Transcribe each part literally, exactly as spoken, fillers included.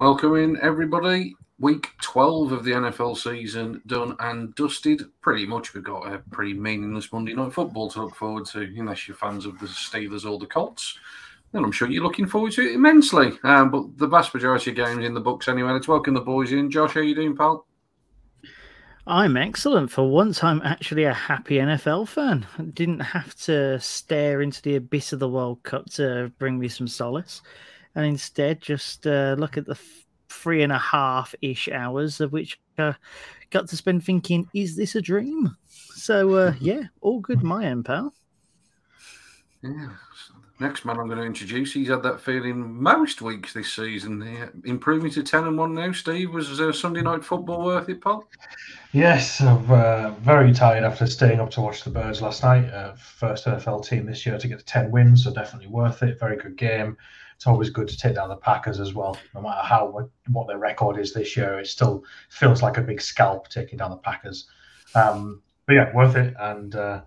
Welcome in, everybody. Week twelve of the N F L season done and dusted. Pretty much we've got a pretty meaningless Monday night football to look forward to, unless you're fans of the Steelers or the Colts. Then I'm sure you're looking forward to it immensely. Um, but the vast majority of games in the books anyway. Let's welcome the boys in. Josh, how you doing, pal? I'm excellent. For once, I'm actually a happy N F L fan. I didn't have to stare into the abyss of the World Cup to bring me some solace. And instead, just uh, look at the f- three and a half-ish hours of which I uh, got to spend thinking, is this a dream? So, uh, yeah, all good my end, pal. Yeah. Next man I'm going to introduce, he's had that feeling most weeks this season. Yeah. Improving to ten and one now, Steve. Was uh, Sunday night football worth it, pal? Yes, I'm uh, very tired after staying up to watch the Birds last night. Uh, first N F L team this year to get ten wins, so definitely worth it. Very good game. It's always good to take down the Packers as well. No matter how what their record is this year, it still feels like a big scalp taking down the Packers. Um, but yeah, worth it. And uh,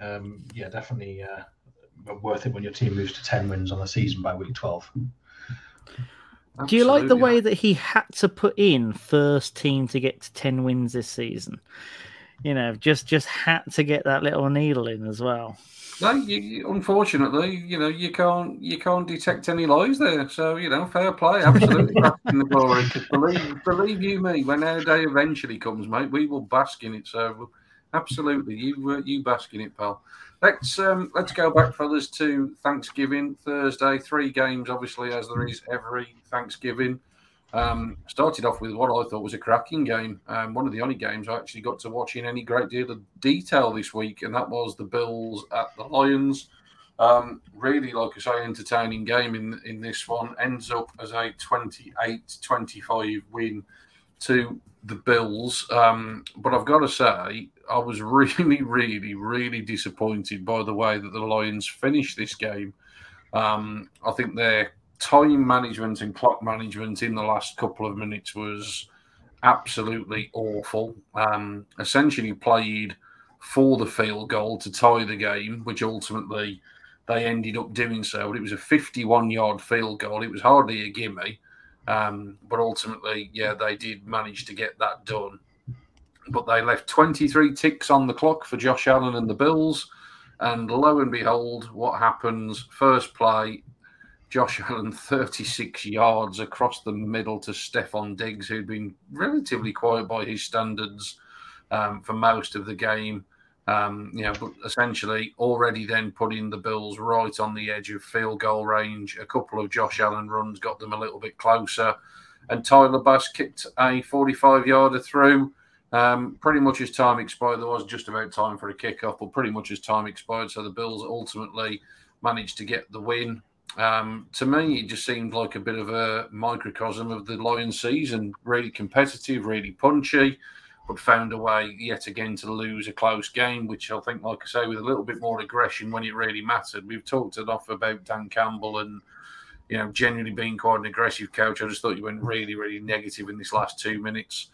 um, yeah, definitely uh, worth it when your team moves to ten wins on the season by week twelve. Absolutely. Do you like the way that he had to put in first team to get to ten wins this season? You know, just just had to get that little needle in as well. No, you, unfortunately, you know, you can't you can't detect any lies there. So, you know, fair play, absolutely in the glory. Believe, believe you me, when our day eventually comes, mate, we will bask in it. So, absolutely, you uh, you bask in it, pal. Let's um, let's go back, fellas, to Thanksgiving Thursday. Three games, obviously, as there is every Thanksgiving. Um, started off with what I thought was a cracking game. Um, one of the only games I actually got to watch in any great deal of detail this week, and that was the Bills at the Lions. Um, really, like I say, entertaining game in, in this one. Ends up as a twenty-eight twenty-five win to the Bills. Um, but I've got to say, I was really, really, really disappointed by the way that the Lions finished this game. Um, I think they're time management and clock management in the last couple of minutes was absolutely awful. Um, essentially played for the field goal to tie the game, which ultimately they ended up doing so. It was a fifty-one yard field goal. It was hardly a gimme. Um, but ultimately, yeah, they did manage to get that done. But they left twenty-three ticks on the clock for Josh Allen and the Bills. And lo and behold, what happens? First play, Josh Allen, thirty-six yards across the middle to Stefon Diggs, who'd been relatively quiet by his standards um, for most of the game. Um, you know, but essentially already then putting the Bills right on the edge of field goal range. A couple of Josh Allen runs got them a little bit closer. And Tyler Bass kicked a forty-five yarder through. Um, pretty much as time expired, there was just about time for a kickoff, but pretty much as time expired. So the Bills ultimately managed to get the win. Um, to me, it just seemed like a bit of a microcosm of the Lions season. Really competitive, really punchy, but found a way yet again to lose a close game, which I think, like I say, with a little bit more aggression when it really mattered. We've talked enough about Dan Campbell and, you know, genuinely being quite an aggressive coach. I just thought you went really, really negative in this last two minutes.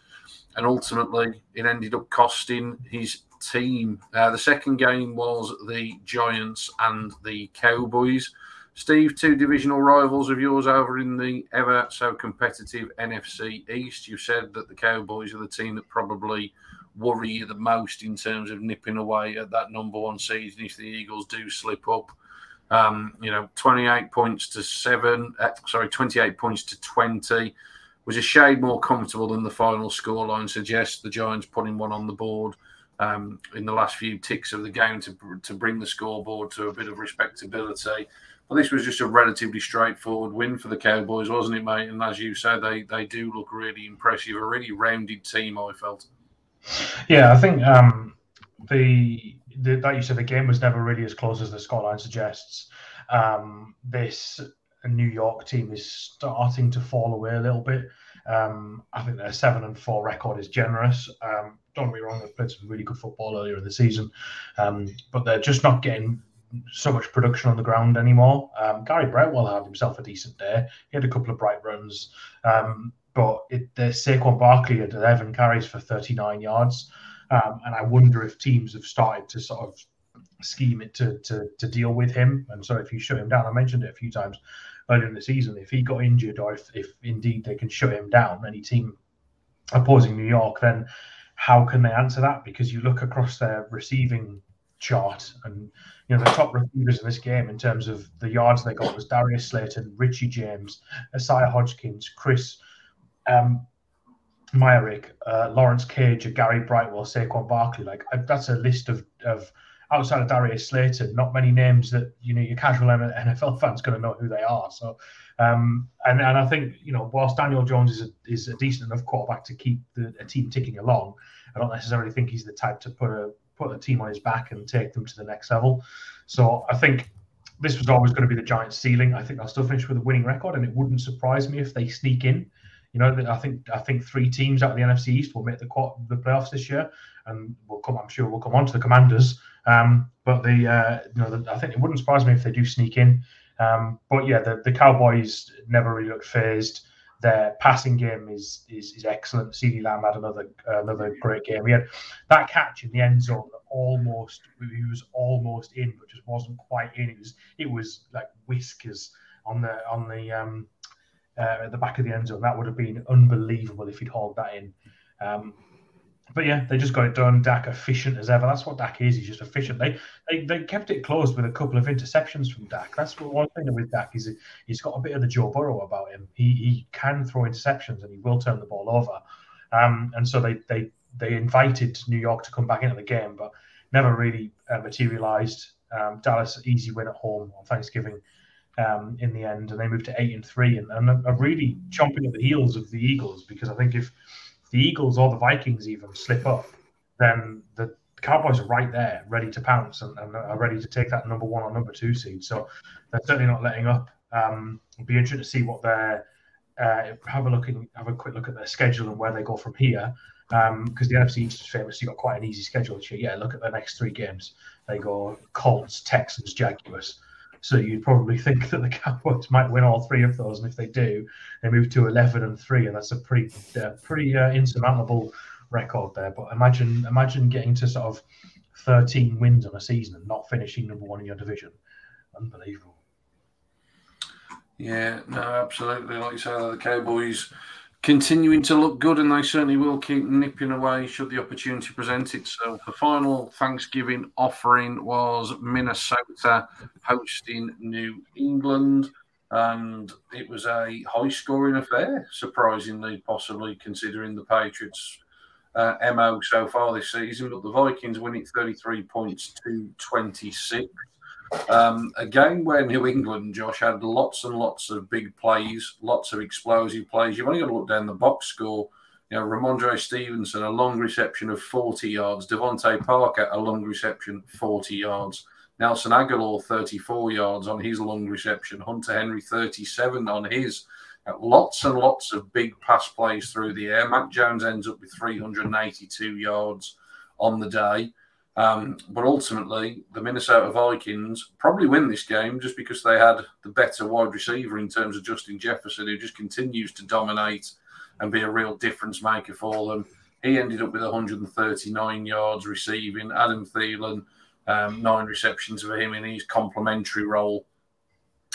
And ultimately, it ended up costing his team. Uh, the second game was the Giants and the Cowboys. Steve, two divisional rivals of yours over in the ever-so-competitive N F C East. You said that the Cowboys are the team that probably worry you the most in terms of nipping away at that number one seed if the Eagles do slip up. Um, you know, twenty-eight points to seven, uh, sorry, twenty-eight points to twenty was a shade more comfortable than the final scoreline suggests. The Giants putting one on the board um, in the last few ticks of the game to to bring the scoreboard to a bit of respectability. Well, this was just a relatively straightforward win for the Cowboys, wasn't it, mate? And as you say, they, they do look really impressive. A really rounded team, I felt. Yeah, I think um, the the, like you said, the game was never really as close as the scoreline suggests. Um, this New York team is starting to fall away a little bit. Um, I think their seven and four record is generous. Um, don't get me wrong, they've played some really good football earlier in the season, um, but they're just not getting so much production on the ground anymore. Um, Gary Brightwell had himself a decent day. He had a couple of bright runs, um, but it, Saquon Barkley had eleven carries for thirty-nine yards, um, and I wonder if teams have started to sort of scheme it to, to to deal with him. And so if you shut him down, I mentioned it a few times earlier in the season, if he got injured or if, if indeed they can shut him down, any team opposing New York, then how can they answer that? Because you look across their receiving chart and, you know, the top receivers in this game in terms of the yards they got was Darius Slayton, Richie James, Isaiah Hodgkins, Chris um, Myrick, uh, Lawrence Cager, Gary Brightwell, Saquon Barkley. Like, that's a list of, of outside of Darius Slayton, not many names that, you know, your casual N F L fans going to know who they are. So, um, and and I think, you know, whilst Daniel Jones is a, is a decent enough quarterback to keep the, a team ticking along, I don't necessarily think he's the type to put a put a team on his back and take them to the next level. So I think this was always going to be the Giants' ceiling. I think they'll still finish with a winning record, and it wouldn't surprise me if they sneak in. You know, I think I think three teams out of the N F C East will make the the playoffs this year, and we'll come. I'm sure we'll come on to the Commanders. Um, but the uh, you know, the, I think it wouldn't surprise me if they do sneak in. Um, but yeah, the, the Cowboys never really looked phased. Their passing game is is, is excellent. CeeDee Lamb had another uh, another great game. He had that catch in the end zone that almost he was almost in, but just wasn't quite in. It was it was like whiskers on the on the. Um, Uh, at the back of the end zone. That would have been unbelievable if he'd hauled that in. Um, but yeah, they just got it done. Dak efficient as ever. That's what Dak is. He's just efficient. They they, they kept it closed with a couple of interceptions from Dak. That's what, one thing with Dak is he's got a bit of the Joe Burrow about him. He he can throw interceptions and he will turn the ball over. Um, and so they they they invited New York to come back into the game, but never really uh, materialized. Um, Dallas easy win at home on Thanksgiving. Um, in the end, and they moved to eight and three, and, and I'm really chomping at the heels of the Eagles, because I think if the Eagles or the Vikings even slip up, then the Cowboys are right there, ready to pounce and, and are ready to take that number one or number two seed. So they're certainly not letting up. Um, it'll be interesting to see what their uh, have a look and have a quick look at their schedule and where they go from here. Because um, the N F C East is famous, you got quite an easy schedule. So yeah, look at their next three games. They go Colts, Texans, Jaguars. So you'd probably think that the Cowboys might win all three of those, and if they do, they move to eleven and three, and that's a pretty, uh, pretty uh, insurmountable record there. But imagine, imagine getting to sort of thirteen wins on a season and not finishing number one in your division. Unbelievable. Yeah, no, absolutely. Like you say, the Cowboys continuing to look good, and they certainly will keep nipping away should the opportunity present itself. The final Thanksgiving offering was Minnesota hosting New England, and it was a high-scoring affair, surprisingly, possibly, considering the Patriots' uh, M O so far this season. But the Vikings win it thirty-three points to twenty-six. Um, a game where New England, Josh, had lots and lots of big plays, lots of explosive plays. You've only got to look down the box score. You know, Ramondre Stevenson, a long reception of forty yards. Devontae Parker, a long reception, forty yards. Nelson Aguilar, thirty-four yards on his long reception. Hunter Henry, thirty-seven on his. Lots and lots of big pass plays through the air. Mac Jones ends up with three hundred eighty-two yards on the day. Um, but ultimately, the Minnesota Vikings probably win this game just because they had the better wide receiver in terms of Justin Jefferson, who just continues to dominate and be a real difference maker for them. He ended up with one hundred thirty-nine yards receiving. Adam Thielen, um, nine receptions for him in his complementary role.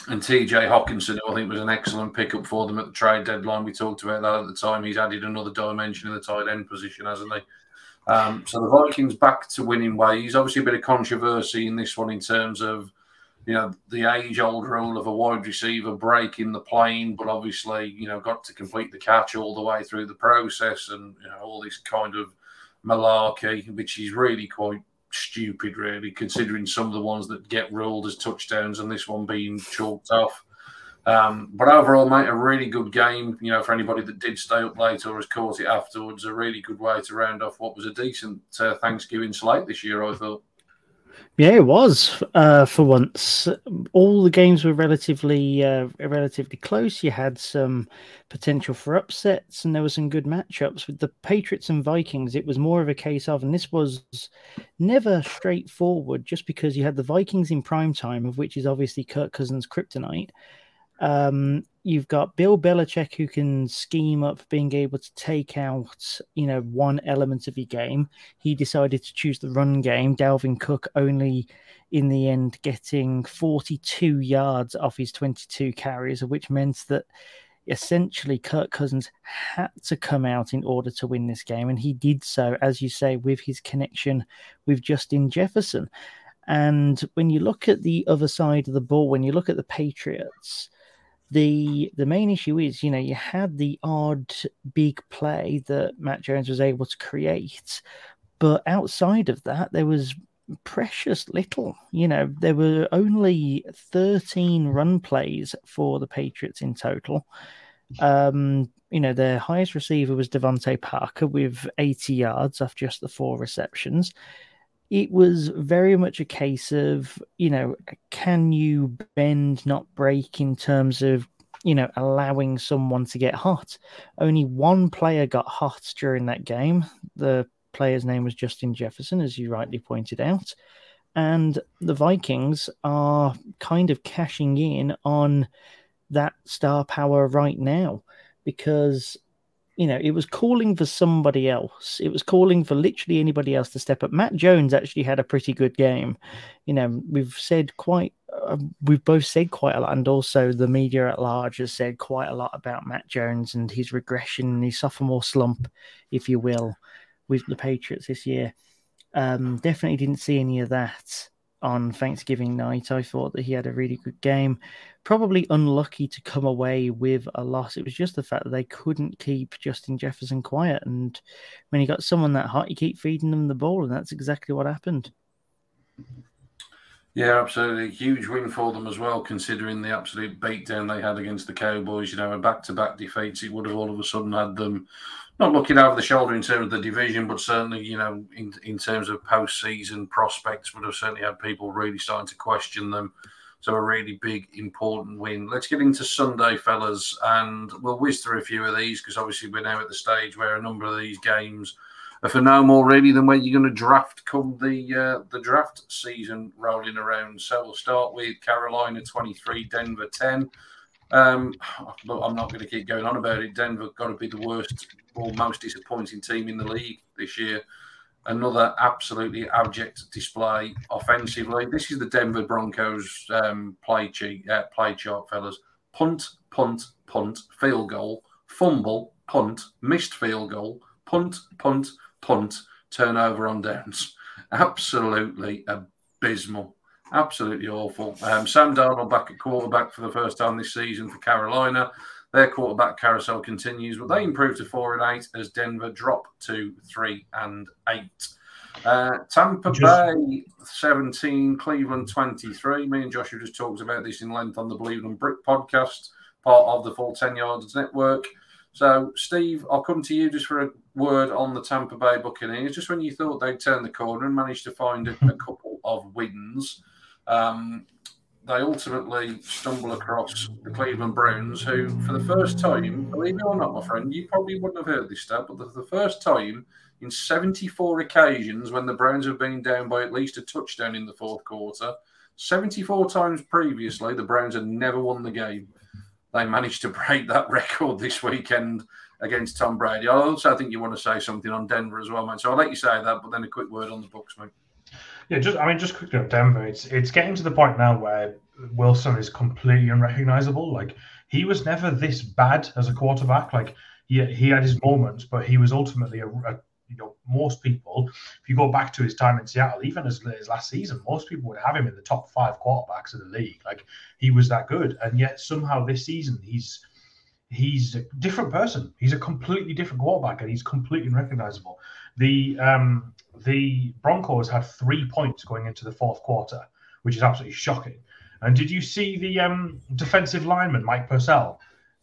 And T J Hockenson, who I think was an excellent pickup for them at the trade deadline. We talked about that at the time. He's added another dimension in the tight end position, hasn't he? Um, so the Vikings back to winning ways. Obviously a bit of controversy in this one in terms of, you know, the age-old rule of a wide receiver breaking the plane, but obviously, you know, got to complete the catch all the way through the process and, you know, all this kind of malarkey, which is really quite stupid, really, considering some of the ones that get ruled as touchdowns and this one being chalked off. Um, but overall, mate, a really good game, you know, for anybody that did stay up late or has caught it afterwards, a really good way to round off what was a decent uh, Thanksgiving slate this year, I thought. Yeah, it was uh, for once. All the games were relatively uh, relatively close. You had some potential for upsets, and there were some good matchups with the Patriots and Vikings. It was more of a case of, and this was never straightforward, just because you had the Vikings in prime time, of which is obviously Kirk Cousins' kryptonite. Um, you've got Bill Belichick, who can scheme up being able to take out, you know, one element of your game. He decided to choose the run game. Dalvin Cook only in the end getting forty-two yards off his twenty-two carries, which meant that essentially Kirk Cousins had to come out in order to win this game. And he did so, as you say, with his connection with Justin Jefferson. And when you look at the other side of the ball, when you look at the Patriots, The the main issue is, you know, you had the odd big play that Matt Jones was able to create, but outside of that, there was precious little. You know, there were only thirteen run plays for the Patriots in total. Um, you know, their highest receiver was Devontae Parker with eighty yards off just the four receptions. It was very much a case of, you know, can you bend, not break, in terms of, you know, allowing someone to get hot. Only one player got hot during that game. The player's name was Justin Jefferson, as you rightly pointed out. And the Vikings are kind of cashing in on that star power right now, because, you know, it was calling for somebody else. It was calling for literally anybody else to step up. Matt Jones actually had a pretty good game. You know, we've said quite, uh, we've both said quite a lot, and also the media at large has said quite a lot about Matt Jones and his regression and his sophomore slump, if you will, with the Patriots this year. Um, definitely didn't see any of that on Thanksgiving night. I thought that he had a really good game. Probably unlucky to come away with a loss. It was just the fact that they couldn't keep Justin Jefferson quiet. And when you got someone that hot, you keep feeding them the ball, and that's exactly what happened. Yeah, absolutely. Huge win for them as well, considering the absolute beatdown they had against the Cowboys. You know, a back-to-back defeats, it would have all of a sudden had them not looking over the shoulder in terms of the division, but certainly, you know, in, in terms of postseason prospects, would have certainly had people really starting to question them. So a really big, important win. Let's get into Sunday, fellas, and we'll whiz through a few of these, because obviously we're now at the stage where a number of these games for no more really than when you're going to draft come the uh, the draft season rolling around. So we'll start with Carolina twenty-three, Denver ten. Um, look, I'm not going to keep going on about it. Denver got to be the worst or most disappointing team in the league this year. Another absolutely abject display offensively. This is the Denver Broncos um, play, cheat, uh, play chart, fellas. Punt, punt, punt, field goal, fumble, punt, missed field goal, punt, punt, punt, turnover on downs. Absolutely abysmal. Absolutely awful. Um, Sam Darnold back at quarterback for the first time this season for Carolina. Their quarterback carousel continues, but they improve to four and eight as Denver drop to three and eight. Uh, Tampa just... Bay seventeen, Cleveland twenty-three. Me and Joshua just talked about this in length on the Believe in Brick podcast, part of the Full ten Yards Network. So, Steve, I'll come to you just for a word on the Tampa Bay Buccaneers. Just when you thought they'd turned the corner and managed to find a, a couple of wins, um, they ultimately stumble across the Cleveland Browns, who, for the first time, believe it or not, my friend, you probably wouldn't have heard this stat, but for the first time in seventy-four occasions when the Browns have been down by at least a touchdown in the fourth quarter, seventy-four times previously, the Browns had never won the game. They managed to break that record this weekend against Tom Brady. I also think you want to say something on Denver as well, mate. So I'll let you say that, but then a quick word on the Bucs, mate. Yeah, just I mean, just quickly on Denver. It's it's getting to the point now where Wilson is completely unrecognizable. Like, he was never this bad as a quarterback. Like, he he had his moments, but he was ultimately a, a you know, most people, if you go back to his time in Seattle, even as his last season, most people would have him in the top five quarterbacks of the league. Like, he was that good. And yet somehow this season, he's he's a different person. He's a completely different quarterback, and he's completely unrecognizable. The, um, the Broncos had three points going into the fourth quarter, which is absolutely shocking. And did you see the um, defensive lineman, Mike Purcell,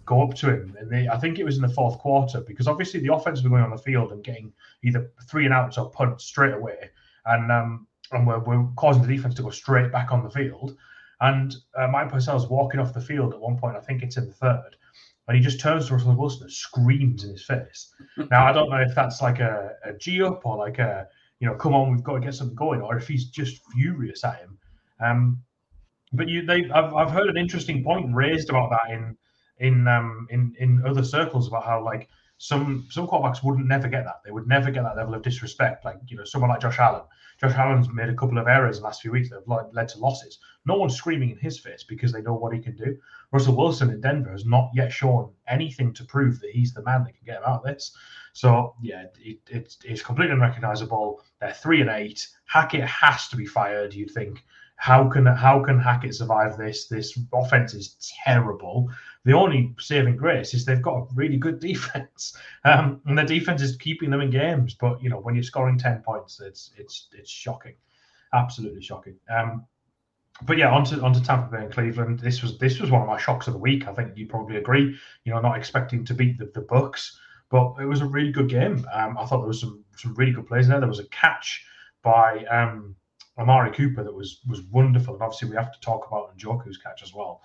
go up to him? And they, I think it was in the fourth quarter, because obviously the offense was going on the field and getting either three and outs or punts straight away. And um, and we're, we're causing the defense to go straight back on the field. And uh, Mike Purcell's walking off the field at one point, I think it's in the third, and he just turns to Russell Wilson and screams in his face. Now, I don't know if that's like a, a G-up or like a, you know, come on, we've got to get something going, or if he's just furious at him. Um, but you, they, I've, I've heard an interesting point raised about that in in um, in in other circles about how like some some quarterbacks wouldn't never get that. They would never get that level of disrespect. Like, you know, someone like Josh Allen. Josh Allen's made a couple of errors in the last few weeks that have like, led to losses. No one's screaming in his face because they know what he can do. Russell Wilson in Denver has not yet shown anything to prove that he's the man that can get him out of this. So, yeah, it, it, it's completely unrecognisable. They're three and eight. Hackett has to be fired, you'd think. How can how can Hackett survive this? This offense is terrible. The only saving grace is they've got a really good defense, um, and the defense is keeping them in games. But you know, when you're scoring ten points, it's it's it's shocking, absolutely shocking. Um, but yeah, onto onto Tampa Bay and Cleveland. This was this was one of my shocks of the week. I think you probably agree. You know, not expecting to beat the, the Bucs, but it was a really good game. Um, I thought there was some some really good plays in there. There was a catch by. Um, Amari Cooper that was was wonderful, and obviously we have to talk about Njoku's catch as well,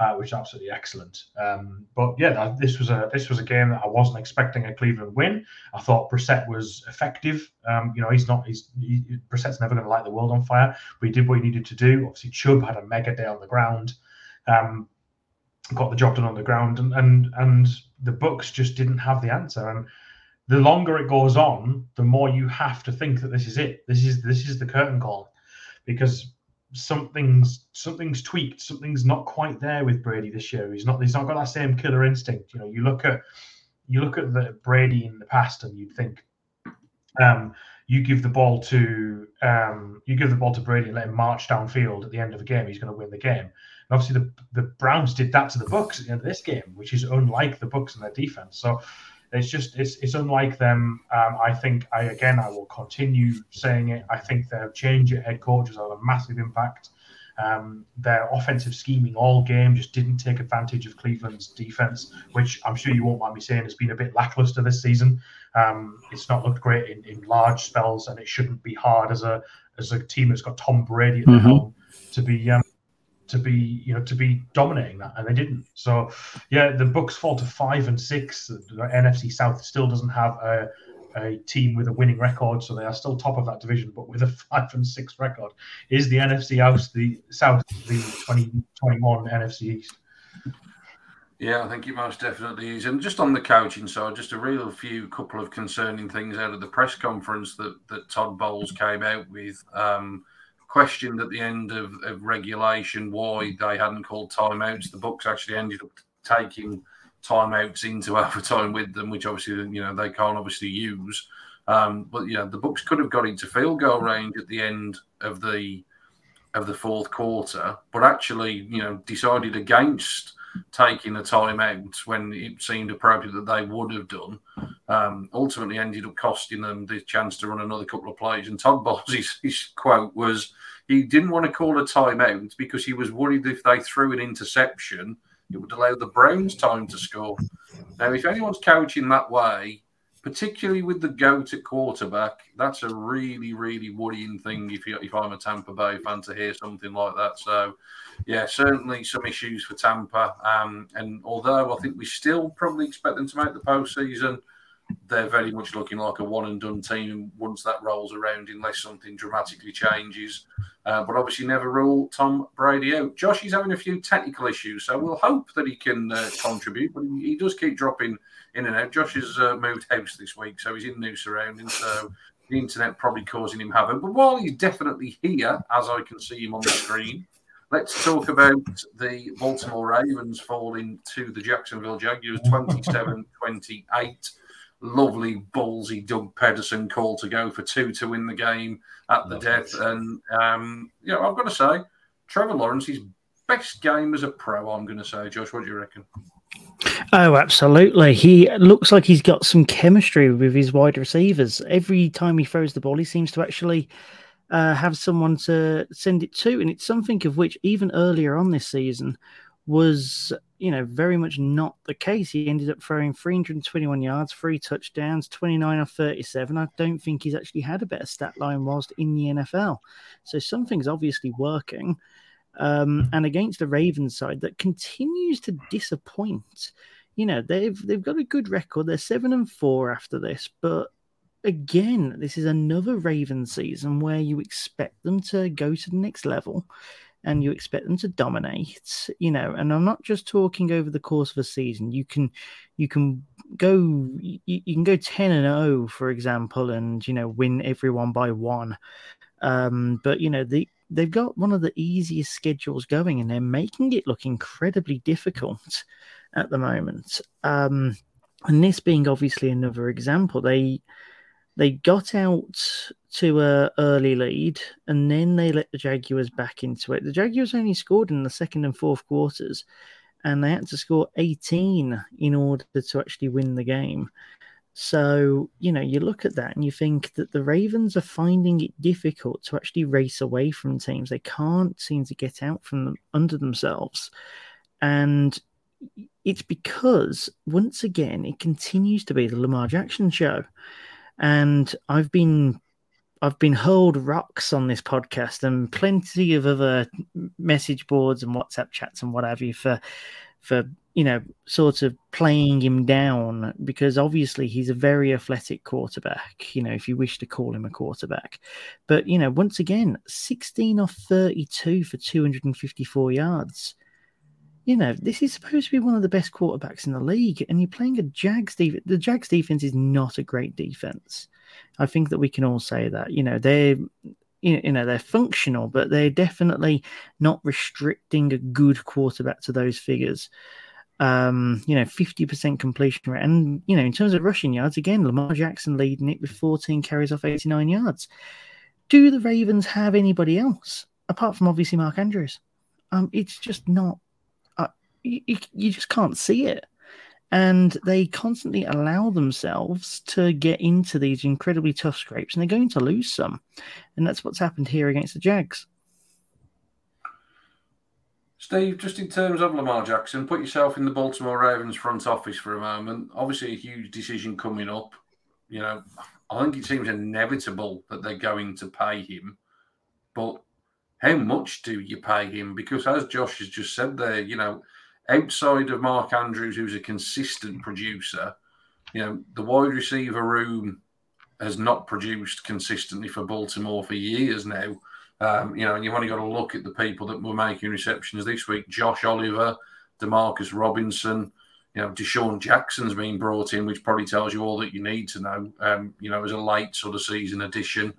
uh, which is absolutely excellent. Um, but yeah, this was a this was a game that I wasn't expecting a Cleveland win. I thought Brissett was effective. Um, you know, he's not he's he, Brissett's never going to light the world on fire, but he did what he needed to do. Obviously, Chubb had a mega day on the ground, um, got the job done on the ground, and and and the Bucs just didn't have the answer. And the longer it goes on, the more you have to think that this is it. This is this is the curtain call. Because something's something's tweaked, something's not quite there with Brady this year. He's not he's not got that same killer instinct. You know, you look at you look at the Brady in the past, and you'd think um, you give the ball to um, you give the ball to Brady and let him march downfield at the end of a game, he's going to win the game. And obviously, the the Browns did that to the Bucs at the end of this game, which is unlike the Bucs and their defense. So. It's just it's it's unlike them. Um, I think I again I will continue saying it. I think their change at head coaches had a massive impact. Um, their offensive scheming all game just didn't take advantage of Cleveland's defense, which I'm sure you won't mind me saying has been a bit lackluster this season. Um, it's not looked great in, in large spells, and it shouldn't be hard as a as a team that's got Tom Brady at the mm-hmm. helm to be. Um, to be, you know, to be dominating that, and they didn't. So, yeah, the Bucs fall to five and six. The N F C South still doesn't have a, a team with a winning record, so they are still top of that division, but with a five and six record. Is the N F C South the South the twenty twenty-one N F C East? Yeah, I think it most definitely is. And just on the coaching side, just a real few couple of concerning things out of the press conference that that Todd Bowles came out with. Um, questioned at the end of, of regulation why they hadn't called timeouts. The Bucs actually ended up taking timeouts into overtime with them, which obviously, you know, they can't obviously use. Um, but, you know, the Bucs could have got into field goal range at the end of the of the fourth quarter, but actually, you know, decided against taking a timeout when it seemed appropriate that they would have done, um, ultimately ended up costing them the chance to run another couple of plays. And Todd Bowles, his, his quote was, he didn't want to call a timeout because he was worried if they threw an interception, it would allow the Browns time to score. Now, if anyone's coaching that way, particularly with the goat at quarterback, that's a really, really worrying thing if, you, if I'm a Tampa Bay fan to hear something like that. So, yeah, certainly some issues for Tampa. Um, and although I think we still probably expect them to make the postseason, they're very much looking like a one-and-done team once that rolls around, unless something dramatically changes. Uh, but obviously never rule Tom Brady out. Josh is having a few technical issues, so we'll hope that he can uh, contribute. But he does keep dropping in and out. Josh has uh, moved house this week, so he's in new surroundings, so the internet probably causing him havoc. But while he's definitely here, as I can see him on the screen, let's talk about the Baltimore Ravens falling to the Jacksonville Jaguars twenty-seven twenty-eight. Lovely, ballsy Doug Pederson call to go for two to win the game at the death. And, um, you know, I've got to say, Trevor Lawrence's best game as a pro, I'm going to say. Josh, what do you reckon? Oh, absolutely. He looks like he's got some chemistry with his wide receivers. Every time he throws the ball, he seems to actually uh, have someone to send it to. And it's something of which even earlier on this season was, you know, very much not the case. He ended up throwing three hundred twenty-one yards, three touchdowns, twenty-nine of thirty-seven. I don't think he's actually had a better stat line whilst in the N F L. So something's obviously working. Um, and against the Ravens side that continues to disappoint. You know, they've they've got a good record. They're seven and four after this, but again, this is another Ravens season where you expect them to go to the next level and you expect them to dominate, you know, and I'm not just talking over the course of a season. You can you can go you, you can go ten and oh, for example, and, you know, win everyone by one. Um, but, you know, the they've got one of the easiest schedules going and they're making it look incredibly difficult at the moment. Um, and this being obviously another example, they they got out to an early lead and then they let the Jaguars back into it. The Jaguars only scored in the second and fourth quarters and they had to score eighteen in order to actually win the game. So, you know, you look at that and you think that the Ravens are finding it difficult to actually race away from teams. They can't seem to get out from them, under themselves. And it's because, once again, it continues to be the Lamar Jackson show. And I've been I've been hurled rocks on this podcast and plenty of other message boards and WhatsApp chats and what have you for for you know, sort of playing him down, because obviously he's a very athletic quarterback, you know, if you wish to call him a quarterback. But, you know, once again, sixteen off thirty-two for two hundred fifty-four yards. You know, this is supposed to be one of the best quarterbacks in the league, and you're playing a Jags defense. The Jags defense is not a great defense. I think that we can all say that. You know, they're, you know, they're functional, but they're definitely not restricting a good quarterback to those figures. Um, you know, fifty percent completion rate. And, you know, in terms of rushing yards, again, Lamar Jackson leading it with fourteen carries off eighty-nine yards. Do the Ravens have anybody else apart from obviously Mark Andrews? Um, it's just not. You, you just can't see it. And they constantly allow themselves to get into these incredibly tough scrapes, and they're going to lose some. And that's what's happened here against the Jags. Steve, just in terms of Lamar Jackson, put yourself in the Baltimore Ravens front office for a moment. Obviously, a huge decision coming up. You know, I think it seems inevitable that they're going to pay him. But how much do you pay him? Because as Josh has just said there, you know, outside of Mark Andrews, who's a consistent producer, you know, the wide receiver room has not produced consistently for Baltimore for years now. Um, you know, and you've only got to look at the people that were making receptions this week. Josh Oliver, Demarcus Robinson, you know, DeSean Jackson's been brought in, which probably tells you all that you need to know, um, you know, as a late sort of season addition.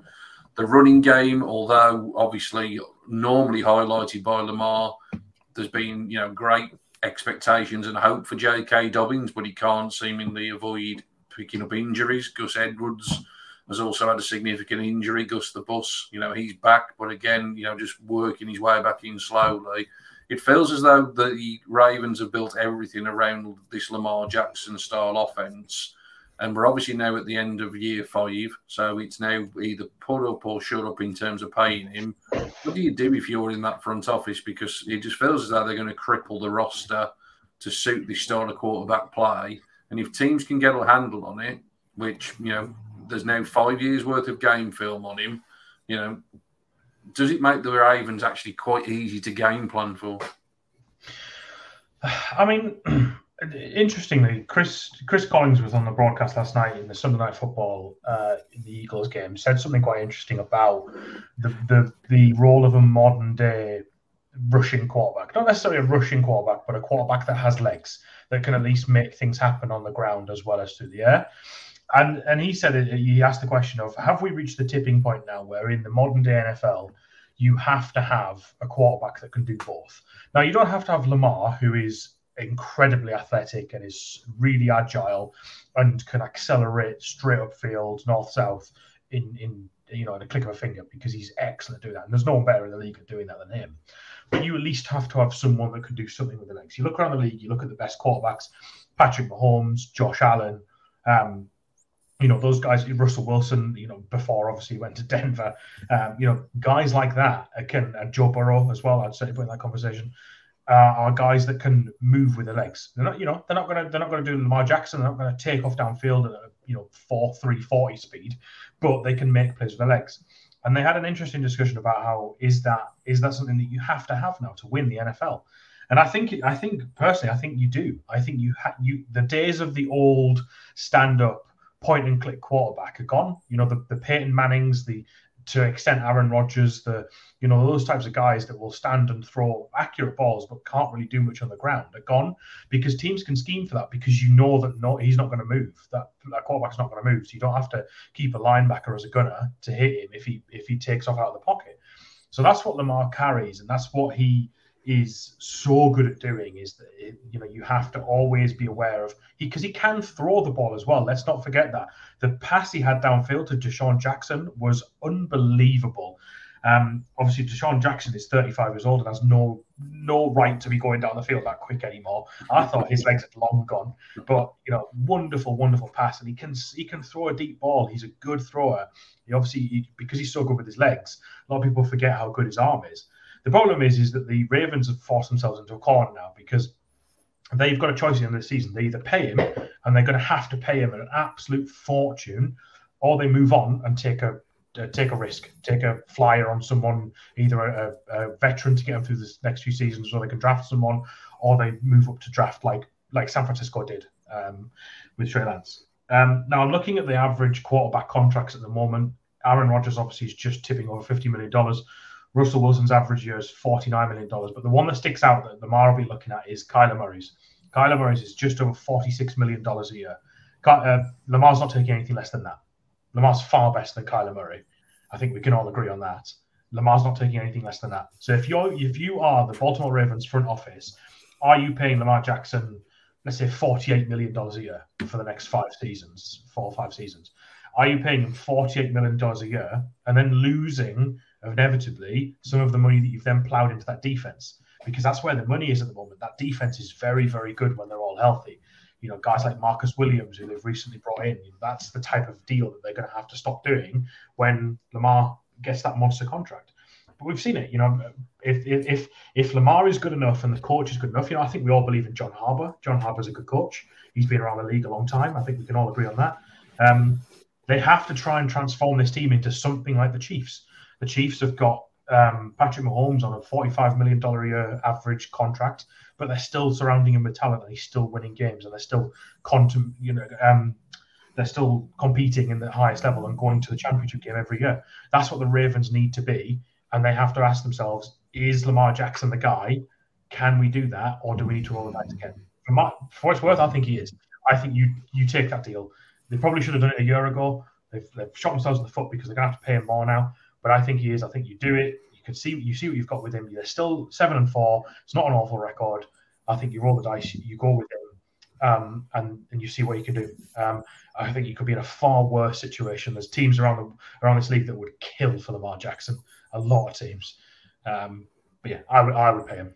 The running game, although obviously normally highlighted by Lamar, there's been, you know, great expectations and hope for J K. Dobbins, but he can't seemingly avoid picking up injuries. Gus Edwards has also had a significant injury. Gus the Bus, you know, he's back, but again, you know, just working his way back in slowly. It feels as though the Ravens have built everything around this Lamar Jackson-style offense, and we're obviously now at the end of year five, so it's now either put up or shut up in terms of paying him. What do you do if you're in that front office? Because it just feels as though they're going to cripple the roster to suit this style of quarterback play. And if teams can get a handle on it, which, you know, there's now five years' worth of game film on him, you know, does it make the Ravens actually quite easy to game plan for? I mean... Interestingly, Chris Chris Collinsworth on the broadcast last night in the Sunday Night Football uh, in the Eagles game said something quite interesting about the, the the role of a modern day rushing quarterback. Not necessarily a rushing quarterback, but a quarterback that has legs that can at least make things happen on the ground as well as through the air. And and he said it, he asked the question of, have we reached the tipping point now where in the modern day N F L you have to have a quarterback that can do both? Now, you don't have to have Lamar, who is incredibly athletic and is really agile and can accelerate straight up field, north south, in in you know in a click of a finger, because he's excellent at doing that. And there's no one better in the league at doing that than him. But you at least have to have someone that can do something with the legs. You look around the league, you look at the best quarterbacks: Patrick Mahomes, Josh Allen, um, you know those guys. Russell Wilson, you know, before obviously he went to Denver, um, you know guys like that. Can and Joe Burrow as well. I'd certainly put in that conversation. uh, are guys that can move with their legs. They're not, you know, they're not going to, they're not going to do Lamar Jackson. They're not going to take off downfield at a, you know, four three forty speed, but they can make plays with their legs. And they had an interesting discussion about how is that is that something that you have to have now to win the N F L? And I think I think personally, I think you do. I think you ha- you the days of the old stand-up point and click quarterback are gone. You know, the, the Peyton Mannings, the to extent Aaron Rodgers, the you know, those types of guys that will stand and throw accurate balls but can't really do much on the ground are gone, because teams can scheme for that, because you know that no, he's not going to move. That, that quarterback's not going to move. So you don't have to keep a linebacker as a gunner to hit him if he if he takes off out of the pocket. So that's what Lamar carries, and that's what he is so good at doing, is that it, you know, you have to always be aware of, because he, he can throw the ball as well. Let's not forget that the pass he had downfield to DeSean Jackson was unbelievable. Um, obviously DeSean Jackson is thirty-five years old and has no no right to be going down the field that quick anymore. I thought his legs had long gone, but you know, wonderful, wonderful pass, and he can he can throw a deep ball. He's a good thrower. He obviously he, because he's so good with his legs, a lot of people forget how good his arm is. The problem is, is that the Ravens have forced themselves into a corner now, because they've got a choice at the end of the season. They either pay him, and they're going to have to pay him an absolute fortune, or they move on and take a uh, take a risk, take a flyer on someone, either a, a veteran to get them through the next few seasons, or they can draft someone, or they move up to draft like like San Francisco did um, with Trey Lance. Um, now I'm looking at the average quarterback contracts at the moment. Aaron Rodgers obviously is just tipping over fifty million dollars. Russell Wilson's average year is forty-nine million dollars. But the one that sticks out that Lamar will be looking at is Kyler Murray's. Kyler Murray's is just over forty-six million dollars a year. Uh, Lamar's not taking anything less than that. Lamar's far better than Kyler Murray. I think we can all agree on that. Lamar's not taking anything less than that. So if you're, if you are the Baltimore Ravens front office, are you paying Lamar Jackson, let's say, forty-eight million dollars a year for the next five seasons, four or five seasons? Are you paying him forty-eight million dollars a year and then losing, inevitably, some of the money that you've then ploughed into that defense? Because that's where the money is at the moment. That defense is very, very good when they're all healthy. You know, guys like Marcus Williams, who they've recently brought in, that's the type of deal that they're going to have to stop doing when Lamar gets that monster contract. But we've seen it. You know, if if if Lamar is good enough and the coach is good enough, you know, I think we all believe in John Harbaugh. John Harbaugh's a good coach. He's been around the league a long time. I think we can all agree on that. Um, they have to try and transform this team into something like the Chiefs. The Chiefs have got um, Patrick Mahomes on a forty-five million dollars a year average contract, but they're still surrounding him with talent, and he's still winning games, and they're still, contem- you know, um, they're still competing in the highest level and going to the championship game every year. That's what the Ravens need to be, and they have to ask themselves: is Lamar Jackson the guy? Can we do that, or do we need to roll the dice again? For, my, for what it's worth, I think he is. I think you you take that deal. They probably should have done it a year ago. They've, they've shot themselves in the foot because they're going to have to pay him more now. But I think he is. I think you do it. You can see you see what you've got with him. They're still seven and four. It's not an awful record. I think you roll the dice. You go with him, um, and and you see what you can do. Um, I think you could be in a far worse situation. There's teams around the, around this league that would kill for Lamar Jackson. A lot of teams. Um, but yeah, I would I would pay him.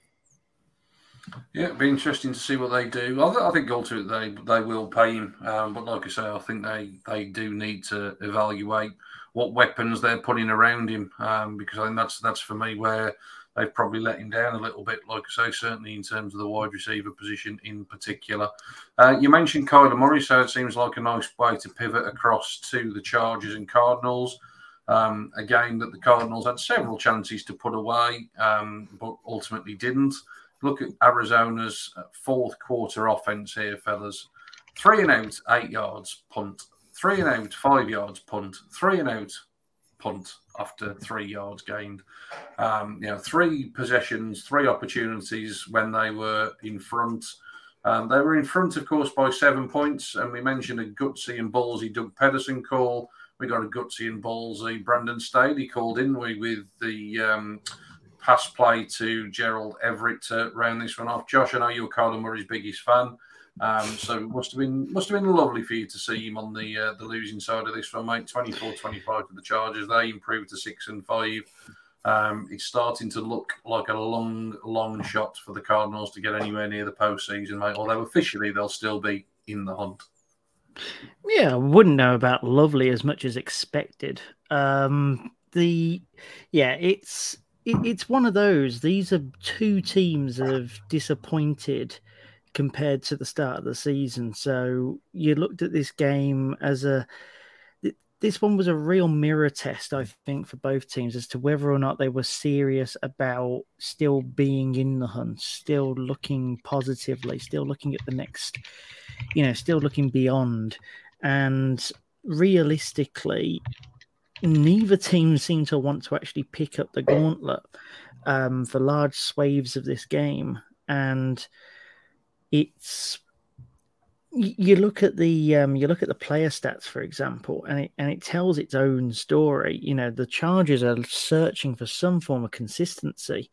Yeah, it'd be interesting to see what they do. I, th- I think ultimately they they will pay him. Um, but like I say, I think they they do need to evaluate what weapons they're putting around him, um, because I think that's that's for me where they've probably let him down a little bit, like I say, certainly in terms of the wide receiver position in particular. Uh, you mentioned Kyler Murray, so it seems like a nice way to pivot across to the Chargers and Cardinals. Um, a game that the Cardinals had several chances to put away, um, but ultimately didn't. Look at Arizona's fourth quarter offense here, fellas. Three and out, eight yards, punt. Three and out, five yards, punt. Three and out, punt after three yards gained. Um, you know, three possessions, three opportunities when they were in front. Um, they were in front, of course, by seven points. And we mentioned a gutsy and ballsy Doug Pederson call. We got a gutsy and ballsy Brandon Staley call, didn't we, with the um, pass play to Gerald Everett to round this one off. Josh, I know you're Kyler Murray's biggest fan. Um, so it must have been must have been lovely for you to see him on the uh, the losing side of this one, mate. twenty-four twenty-five for the Chargers. They improved to six and five. Um, it's starting to look like a long, long shot for the Cardinals to get anywhere near the postseason, mate. Although officially they'll still be in the hunt. Yeah, I wouldn't know about lovely as much as expected. Um, the yeah, it's. it, it's one of those. These are two teams that have disappointed compared to the start of the season. So you looked at this game as a this one was a real mirror test, I think, for both teams as to whether or not they were serious about still being in the hunt, still looking positively, still looking at the next, you know, still looking beyond. And realistically, neither team seemed to want to actually pick up the gauntlet um, for large swathes of this game. And it's... You look at the um, you look at the player stats, for example, and it and it tells its own story. You know, the Chargers are searching for some form of consistency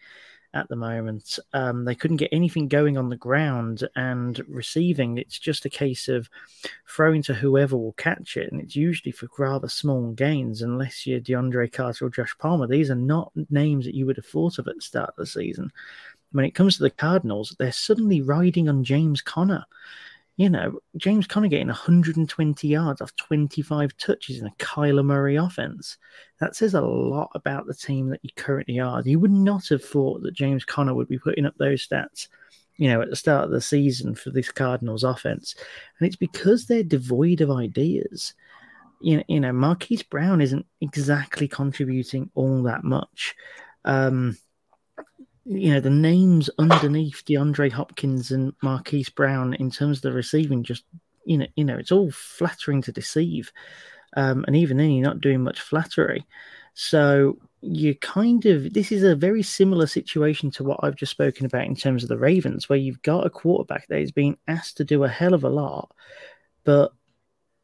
at the moment. Um, they couldn't get anything going on the ground and receiving. It's just a case of throwing to whoever will catch it, and it's usually for rather small gains, unless you're DeAndre Carter or Josh Palmer. These are not names that you would have thought of at the start of the season. When it comes to the Cardinals, they're suddenly riding on James Connor. You know, James Connor getting one hundred twenty yards off twenty-five touches in a Kyler Murray offense. That says a lot about the team that you currently are. You would not have thought that James Connor would be putting up those stats, you know, at the start of the season for this Cardinals offense. And it's because they're devoid of ideas. You know, you know Marquise Brown isn't exactly contributing all that much. Um You know, the names underneath DeAndre Hopkins and Marquise Brown in terms of the receiving, just, you know, you know, it's all flattering to deceive. Um, and even then, you're not doing much flattery. So you kind of, this is a very similar situation to what I've just spoken about in terms of the Ravens, where you've got a quarterback that is being asked to do a hell of a lot, but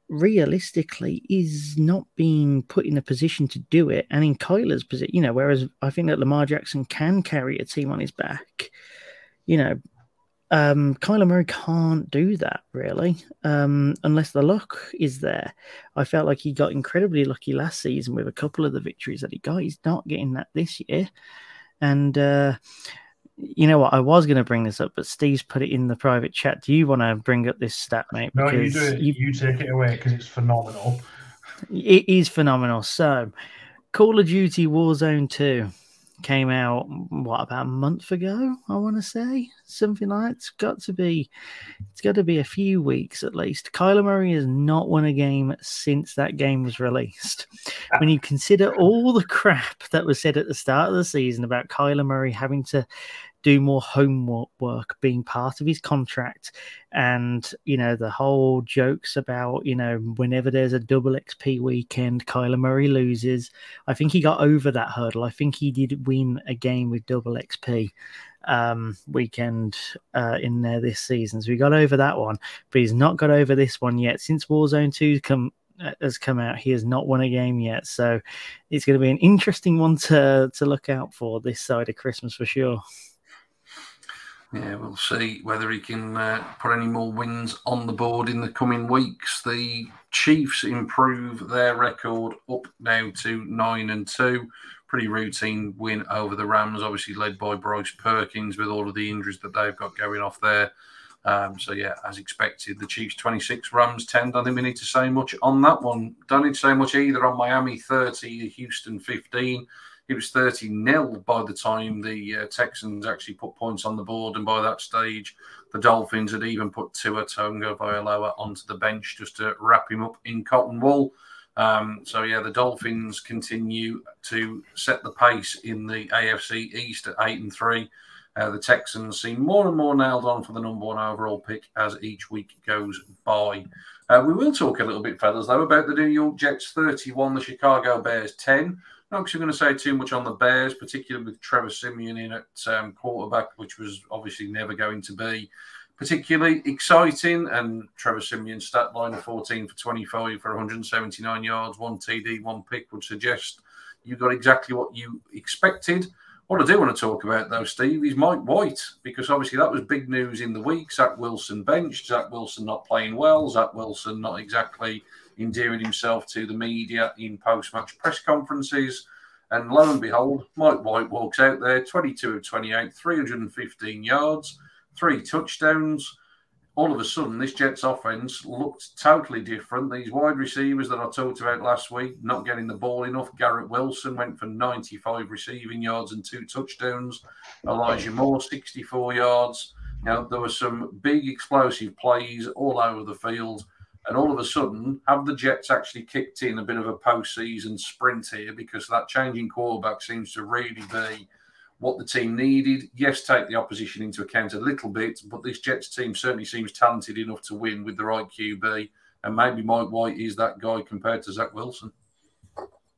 realistically is not being put in a position to do it. And in Kyler's position, you know, whereas I think that Lamar Jackson can carry a team on his back, you know, um, Kyler Murray can't do that really, um, unless the luck is there. I felt like he got incredibly lucky last season with a couple of the victories that he got. He's not getting that this year. And, uh, you know what? I was going to bring this up, but Steve's put it in the private chat. Do you want to bring up this stat, mate? Because no, you do it. You, you take it away because it's phenomenal. It is phenomenal. So, Call of Duty Warzone two came out, what, about a month ago, I want to say? Something like that. It's got to be, it's got to be a few weeks at least. Kyler Murray has not won a game since that game was released. When you consider all the crap that was said at the start of the season about Kyler Murray having to do more homework being part of his contract, and, you know, the whole jokes about, you know, whenever there's a double X P weekend, Kyler Murray loses. I think he got over that hurdle. I think he did win a game with double X P um, weekend uh, in there this season. So he got over that one, but he's not got over this one yet. Since Warzone two come, has come out, he has not won a game yet. So it's going to be an interesting one to to look out for this side of Christmas for sure. Yeah, we'll see whether he can uh, put any more wins on the board in the coming weeks. The Chiefs improve their record up now to nine and two. Pretty routine win over the Rams, obviously led by Bryce Perkins with all of the injuries that they've got going off there. Um, so, yeah, as expected, the Chiefs twenty-six, Rams ten. I don't think we need to say much on that one. Don't need to say much either on Miami thirty, Houston fifteen. It was thirty nil by the time the uh, Texans actually put points on the board. And by that stage, the Dolphins had even put Tua Tagovailoa onto the bench just to wrap him up in cotton wool. Um, so, yeah, the Dolphins continue to set the pace in the A F C East at eight and three. Uh, the Texans seem more and more nailed on for the number one overall pick as each week goes by. Uh, we will talk a little bit, fellas, though, about the New York Jets thirty-one, the Chicago Bears ten. Not because I'm going to say too much on the Bears, particularly with Trevor Siemian in at um, quarterback, which was obviously never going to be particularly exciting. And Trevor Siemian's stat line of fourteen for twenty-five for one hundred seventy-nine yards, one T D, one pick would suggest you got exactly what you expected. What I do want to talk about, though, Steve, is Mike White, because obviously that was big news in the week. Zach Wilson benched, Zach Wilson not playing well, Zach Wilson not exactly endearing himself to the media in post-match press conferences. And lo and behold, Mike White walks out there, twenty-two of twenty-eight, three hundred fifteen yards, three touchdowns. all of a sudden, this Jets offense looked totally different. These wide receivers that I talked about last week, not getting the ball enough. Garrett Wilson went for ninety-five receiving yards and two touchdowns. Elijah Moore, sixty-four yards. Now, there were some big explosive plays all over the field. And all of a sudden, have the Jets actually kicked in a bit of a postseason sprint here, because that changing quarterback seems to really be what the team needed. Yes, take the opposition into account a little bit, but this Jets team certainly seems talented enough to win with the right Q B, and maybe Mike White is that guy compared to Zach Wilson.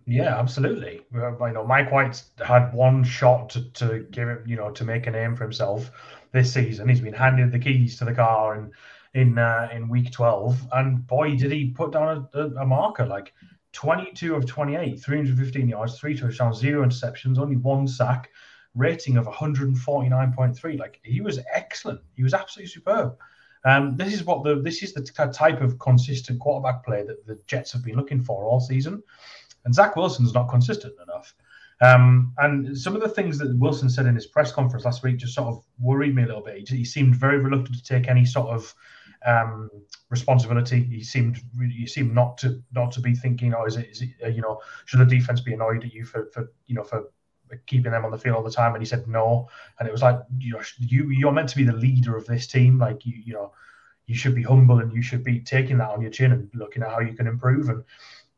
Yeah, absolutely. You know, Mike White's had one shot to, to give it, you know, to make a name for himself this season. He's been handed the keys to the car and in uh, in week twelve, and boy, did he put down a, a marker. Like twenty-two of twenty-eight, three hundred fifteen yards, three touchdowns, zero interceptions, only one sack. Rating of one forty-nine point three. Like, he was excellent. He was absolutely superb. Um, this is what the this is the t- type of consistent quarterback play that the Jets have been looking for all season. And Zach Wilson's not consistent enough. Um, and some of the things that Wilson said in his press conference last week just sort of worried me a little bit. He, he seemed very reluctant to take any sort of um, responsibility. He seemed he seemed not to not to be thinking, oh, is it, is it uh, you know, should the defense be annoyed at you for for you know for keeping them on the field all the time? And he said no, and it was like, you know, you you're meant to be the leader of this team. Like, you you know you should be humble and you should be taking that on your chin and looking at how you can improve. And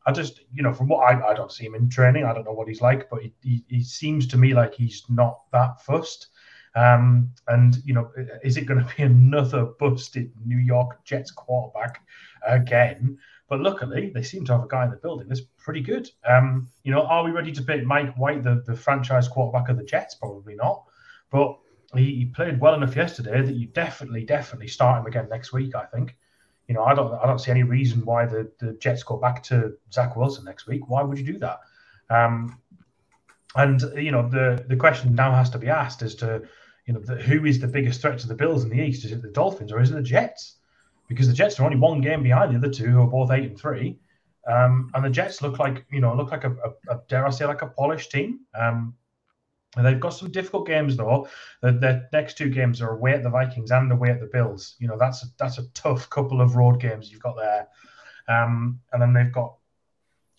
I just, you know, from what I, I don't see him in training, I don't know what he's like, but he, he, he seems to me like he's not that fussed. Um, and you know, is it going to be another busted New York Jets quarterback again? But luckily, they seem to have a guy in the building that's pretty good. Um, you know, are we ready to pick Mike White, the, the franchise quarterback of the Jets? Probably not. But he, he played well enough yesterday that you definitely, definitely start him again next week, I think. You know, I don't I don't see any reason why the, the Jets go back to Zach Wilson next week. Why would you do that? Um, and, you know, the, the question now has to be asked as to, you know, the, who is the biggest threat to the Bills in the East? Is it the Dolphins or is it the Jets? Because the Jets are only one game behind the other two, who are both eight and three, um, and the Jets look like you know look like a, a, a dare I say like a polished team. Um, and they've got some difficult games though. Their, their next two games are away at the Vikings and away at the Bills. You know, that's a, that's a tough couple of road games you've got there, um, and then they've got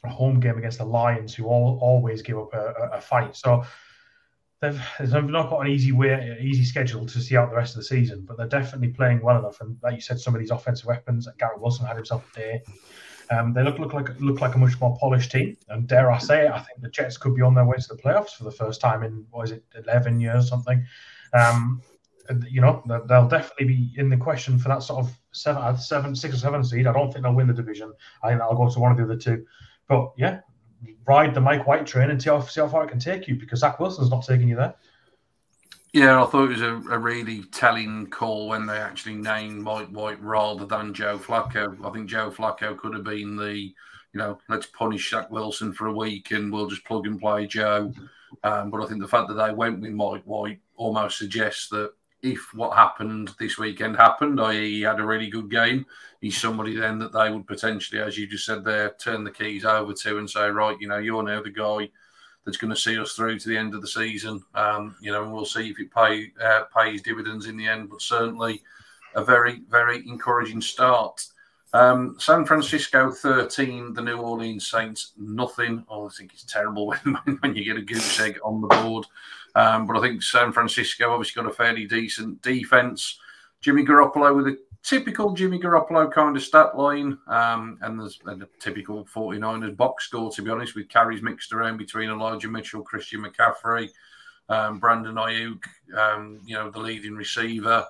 a home game against the Lions, who all, always give up a, a, a fight. So They've, they've not got an easy way, easy schedule to see out the rest of the season, but they're definitely playing well enough. And like you said, some of these offensive weapons, like Garrett Wilson had himself a day. Um, they look, look like look like a much more polished team. And dare I say it, I think the Jets could be on their way to the playoffs for the first time in, what is it, eleven years or something. Um, and, you know, they'll definitely be in the question for that sort of seven, seven, six or seven seed. I don't think they'll win the division. I think that'll go to one of the other two. But, yeah. Ride the Mike White train and see how, see how far it can take you, because Zach Wilson's not taking you there. Yeah, I thought it was a, a really telling call when they actually named Mike White rather than Joe Flacco. I think Joe Flacco could have been the, you know, let's punish Zach Wilson for a week and we'll just plug and play Joe. Um, but I think the fact that they went with Mike White almost suggests that if what happened this weekend happened, that is he had a really good game, he's somebody then that they would potentially, as you just said there, turn the keys over to and say, right, you know, you're now the guy that's going to see us through to the end of the season. Um, you know, and we'll see if it pay, uh, pays dividends in the end, but certainly a very, very encouraging start. Um, San Francisco thirteen, the New Orleans Saints nothing. Oh, I think it's terrible when, when you get a goose egg on the board. Um, but I think San Francisco obviously got a fairly decent defense. Jimmy Garoppolo with a typical Jimmy Garoppolo kind of stat line, um, and there's a typical forty-niners box score, to be honest, with carries mixed around between Elijah Mitchell, Christian McCaffrey, um, Brandon Ayuk, um, you know, the leading receiver.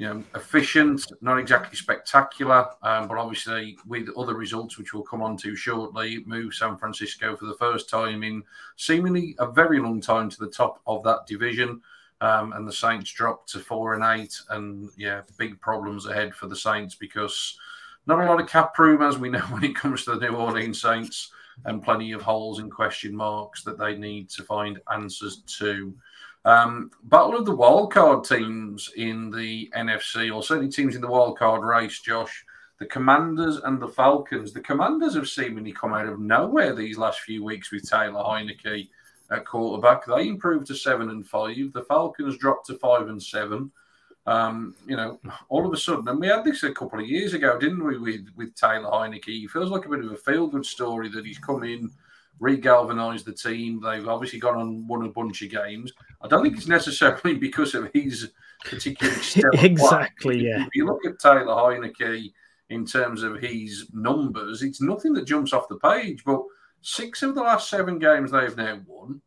You know, efficient, not exactly spectacular, um, but obviously with other results, which we'll come on to shortly, move San Francisco for the first time in seemingly a very long time to the top of that division. Um, and the Saints dropped to four and eight, and yeah, big problems ahead for the Saints, because not a lot of cap room, as we know, when it comes to the New Orleans Saints, and plenty of holes and question marks that they need to find answers to. Um, battle of the wildcard teams in the N F C, or certainly teams in the wildcard race, Josh. The Commanders and the Falcons. The Commanders have seemingly come out of nowhere these last few weeks with Taylor Heineke at quarterback. They improved to seven and five. The Falcons dropped to five and seven. Um, you know, all of a sudden, and we had this a couple of years ago, didn't we, with, with Taylor Heineke? It feels like a bit of a feel-good story that he's come in, re-galvanised the team. They've obviously gone on, won a bunch of games. I don't think it's necessarily because of his particular stellar exactly, play. Yeah. If you look at Taylor Heineke in terms of his numbers, it's nothing that jumps off the page, but six of the last seven games they've now won.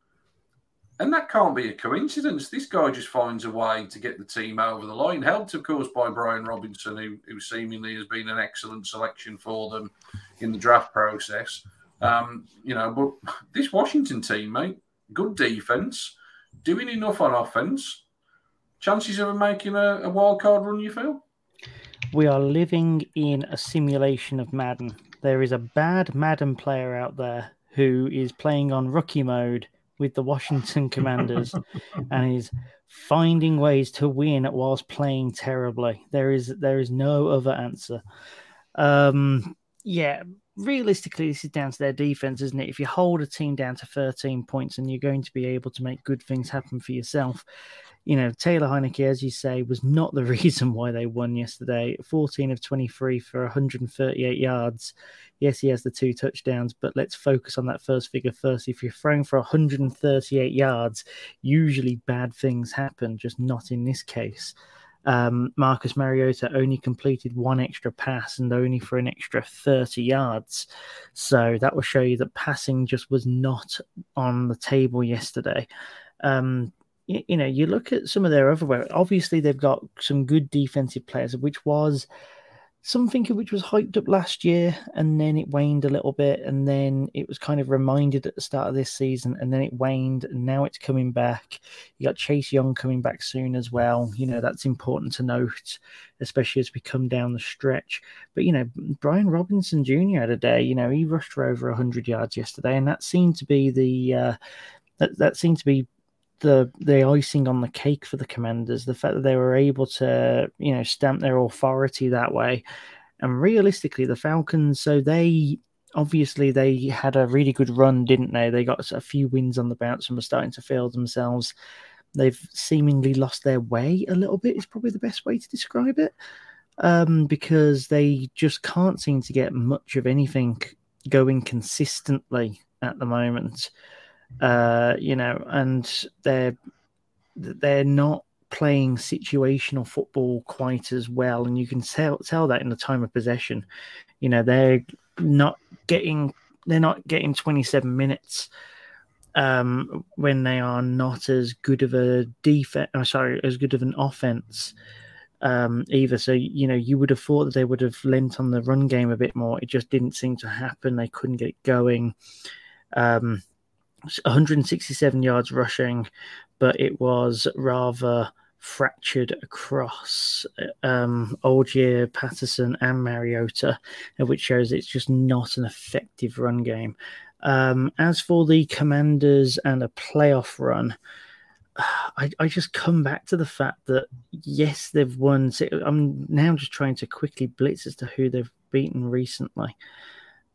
And that can't be a coincidence. This guy just finds a way to get the team over the line, helped, of course, by Brian Robinson, who, who seemingly has been an excellent selection for them in the draft process. Um, you know, but this Washington team, mate, good defense, doing enough on offense. Chances of making a, a wild card run, you feel? We are living in a simulation of Madden. There is a bad Madden player out there who is playing on rookie mode with the Washington Commanders and is finding ways to win whilst playing terribly. There is there is no other answer. Um, yeah, realistically, this is down to their defense, isn't it? If you hold a team down to thirteen points and you're going to be able to make good things happen for yourself, you know, Taylor Heineke, as you say, was not the reason why they won yesterday. fourteen of twenty-three for one hundred thirty-eight yards. Yes, he has the two touchdowns, but let's focus on that first figure first. If you're throwing for one hundred thirty-eight yards, usually bad things happen, just not in this case. Um, Marcus Mariota only completed one extra pass and only for an extra thirty yards. So that will show you that passing just was not on the table yesterday. Um You know, you look at some of their other. Obviously, they've got some good defensive players, which was something which was hyped up last year, and then it waned a little bit, and then it was kind of reminded at the start of this season, and then it waned, and now it's coming back. You got Chase Young coming back soon as well. You know, that's important to note, especially as we come down the stretch. But, you know, Brian Robinson Junior had a day. You know, he rushed for over one hundred yards yesterday, and that seemed to be the uh, that that seemed to be. The, the icing on the cake for the Commanders, the fact that they were able to, you know, stamp their authority that way. And realistically, the Falcons, so they, obviously, they had a really good run, didn't they? They got a few wins on the bounce and were starting to feel themselves. They've seemingly lost their way a little bit is probably the best way to describe it, um, because they just can't seem to get much of anything going consistently at the moment. Uh, you know, and they're they're not playing situational football quite as well, and you can tell tell that in the time of possession. You know, they're not getting they're not getting twenty-seven minutes um, when they are not as good of a defense. Oh, sorry, as good of an offense um, either. So you know, you would have thought that they would have lent on the run game a bit more. It just didn't seem to happen. They couldn't get it going. Um, one hundred sixty-seven yards rushing, but it was rather fractured across um, Algier, Patterson and Mariota, which shows it's just not an effective run game. Um, as for the Commanders and a playoff run, I, I just come back to the fact that, yes, they've won. I'm now just trying to quickly blitz as to who they've beaten recently.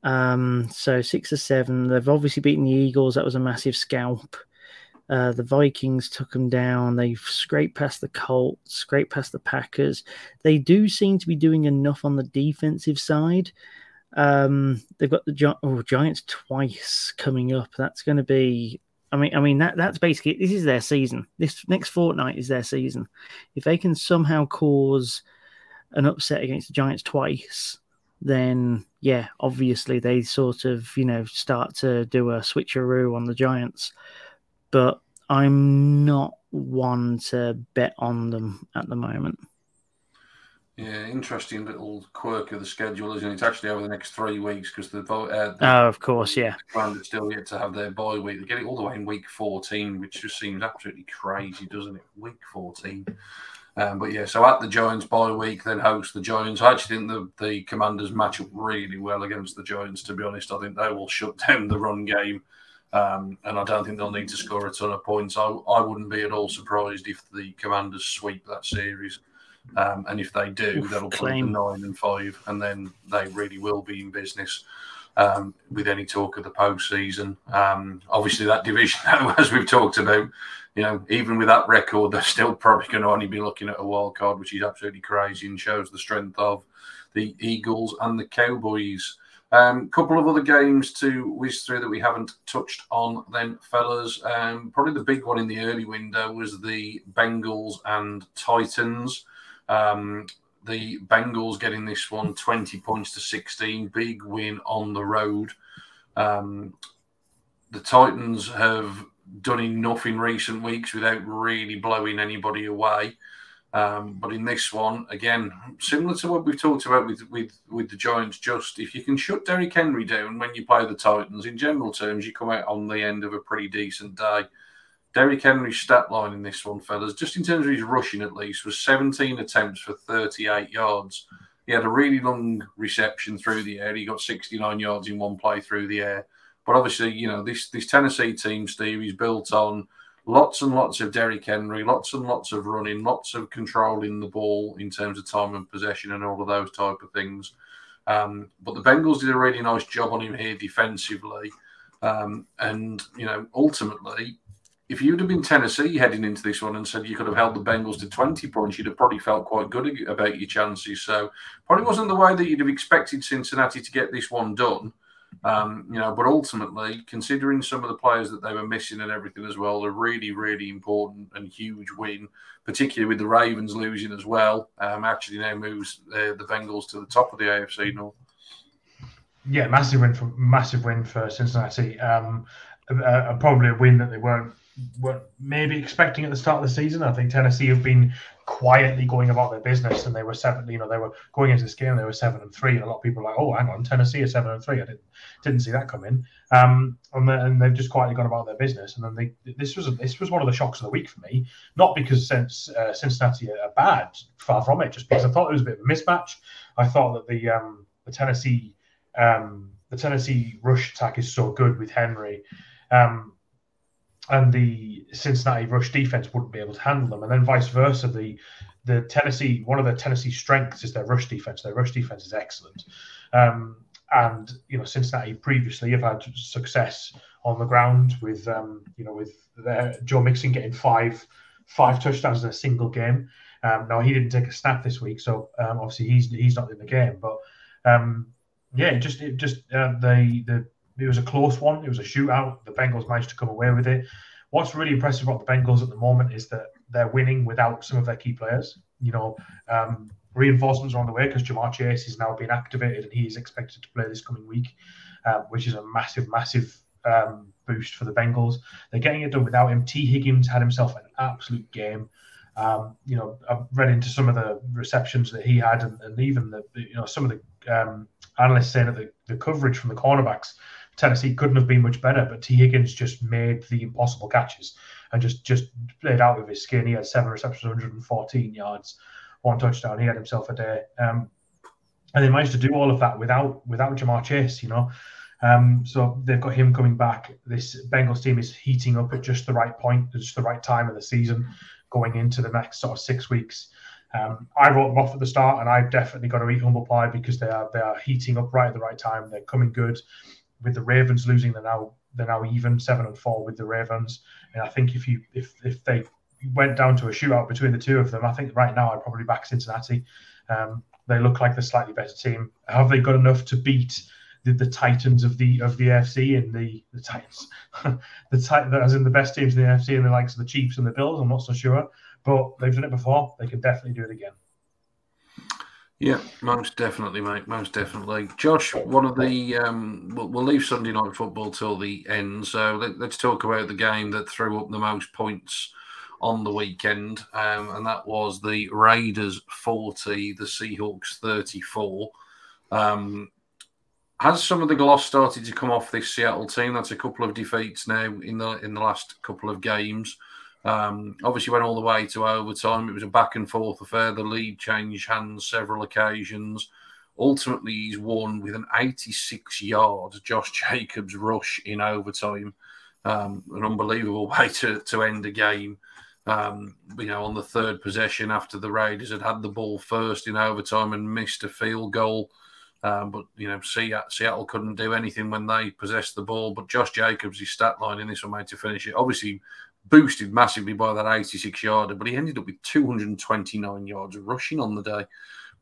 Um, so six or seven, they've obviously beaten the Eagles. That was a massive scalp. Uh, the Vikings took them down. They've scraped past the Colts, scraped past the Packers. They do seem to be doing enough on the defensive side. Um, they've got the Gi- oh, Giants twice coming up. That's going to be, I mean, I mean, that, that's basically, this is their season. This next fortnight is their season. If they can somehow cause an upset against the Giants twice, then yeah, obviously they sort of, you know, start to do a switcheroo on the Giants. But I'm not one to bet on them at the moment. Yeah, interesting little quirk of the schedule, isn't it? It's actually over the next three weeks because the, uh, the oh, of course, yeah, Commanders still yet to have their bye week. They get it all the way in week fourteen, which just seems absolutely crazy, doesn't it? Week fourteen. Um, but yeah, so at the Giants bye week, then host the Giants. I actually think the, the Commanders match up really well against the Giants, to be honest. I think they will shut down the run game, um, and I don't think they'll need to score a ton of points. I, I wouldn't be at all surprised if the Commanders sweep that series. Um, and if they do, Oof, that'll claim. put them nine and five, and then they really will be in business. um, with any talk of the postseason. Um, obviously, that division, as we've talked about, you know, even with that record, they're still probably going to only be looking at a wild card, which is absolutely crazy and shows the strength of the Eagles and the Cowboys. A um, couple of other games to whiz through that we haven't touched on then, fellas. Um, probably the big one in the early window was the Bengals and Titans. Um, the Bengals getting this one twenty points to sixteen. Big win on the road. Um, the Titans have done enough in recent weeks without really blowing anybody away. Um, but in this one, again, similar to what we've talked about with, with, with the Giants, just if you can shut Derrick Henry down when you play the Titans, in general terms, you come out on the end of a pretty decent day. Derrick Henry's stat line in this one, fellas, just in terms of his rushing at least, was seventeen attempts for thirty-eight yards. He had a really long reception through the air. He got sixty-nine yards in one play through the air. But obviously, you know, this, this Tennessee team, Steve, is built on lots and lots of Derrick Henry, lots and lots of running, lots of controlling the ball in terms of time and possession and all of those type of things. Um, but the Bengals did a really nice job on him here defensively. Um, and, you know, ultimately, if you'd have been Tennessee heading into this one and said you could have held the Bengals to twenty points, you'd have probably felt quite good about your chances. So probably wasn't the way that you'd have expected Cincinnati to get this one done. Um, you know, but ultimately, considering some of the players that they were missing and everything as well, a really, really important and huge win, particularly with the Ravens losing as well, um, actually now moves uh, the Bengals to the top of the A F C North. Yeah, massive win for massive win for Cincinnati. Um, uh, probably a win that they weren't weren't maybe expecting at the start of the season. I think Tennessee have been quietly going about their business, and they were seven, you know, they were going into this game, they were seven and three, and a lot of people were like, oh, hang on, Tennessee are seven and three. I didn't didn't see that come in. Um, and, the, and they've just quietly gone about their business. And then they, this was a, this was one of the shocks of the week for me, not because since uh, Cincinnati are bad, far from it, just because I thought it was a bit of a mismatch. I thought that the um, the Tennessee um, the Tennessee rush attack is so good with Henry. Um, And the Cincinnati rush defense wouldn't be able to handle them, and then vice versa. The the Tennessee one of the Tennessee strengths is their rush defense. Their rush defense is excellent, um, and you know Cincinnati previously have had success on the ground with um, you know with their, Joe Mixon getting five five touchdowns in a single game. Um, now he didn't take a snap this week, so um, obviously he's he's not in the game. But um, yeah, it just it just uh, the the. It was a close one. It was a shootout. The Bengals managed to come away with it. What's really impressive about the Bengals at the moment is that they're winning without some of their key players. You know, um, reinforcements are on the way because Jamar Chase is now being activated and he is expected to play this coming week, uh, which is a massive, massive um, boost for the Bengals. They're getting it done without him. T. Higgins had himself an absolute game. Um, you know, I've read into some of the receptions that he had, and, and even the you know some of the um, analysts saying that the, the coverage from the cornerbacks. Tennessee couldn't have been much better, but T. Higgins just made the impossible catches and just, just played out of his skin. He had seven receptions, one hundred fourteen yards, one touchdown. He had himself a day. Um, and they managed to do all of that without without Jamar Chase, you know. Um, so they've got him coming back. This Bengals team is heating up at just the right point, just the right time of the season, going into the next sort of six weeks. Um, I wrote them off at the start, and I've definitely got to eat humble pie because they are they are heating up right at the right time. They're coming good. With the Ravens losing, they're now they're now even seven and four with the Ravens. And I think if you if if they went down to a shootout between the two of them, I think right now I'd probably back Cincinnati. Um, they look like the slightly better team. Have they got enough to beat the, the Titans of the of the A F C and the the Titans, the Titans as in the best teams in the A F C and the likes of the Chiefs and the Bills? I'm not so sure, but they've done it before. They can definitely do it again. Yeah, most definitely, mate. Most definitely. Josh, one of the... Um, we'll, we'll leave Sunday Night Football till the end, so let, let's talk about the game that threw up the most points on the weekend, um, and that was the Raiders forty, the Seahawks thirty-four. Um, has some of the gloss started to come off this Seattle team? That's a couple of defeats now in the in the last couple of games. Um, obviously went all the way to overtime. It was a back and forth affair. The lead changed hands several occasions. Ultimately, he's won with an eighty-six yard Josh Jacobs rush in overtime. Um, an unbelievable way to, to end a game. Um, you know, on the third possession after the Raiders had had the ball first in overtime and missed a field goal. Um, but, you know, Seattle couldn't do anything when they possessed the ball. But Josh Jacobs, his stat line in this one, made to finish it. Obviously boosted massively by that eighty-six-yarder, but he ended up with two hundred twenty-nine yards rushing on the day.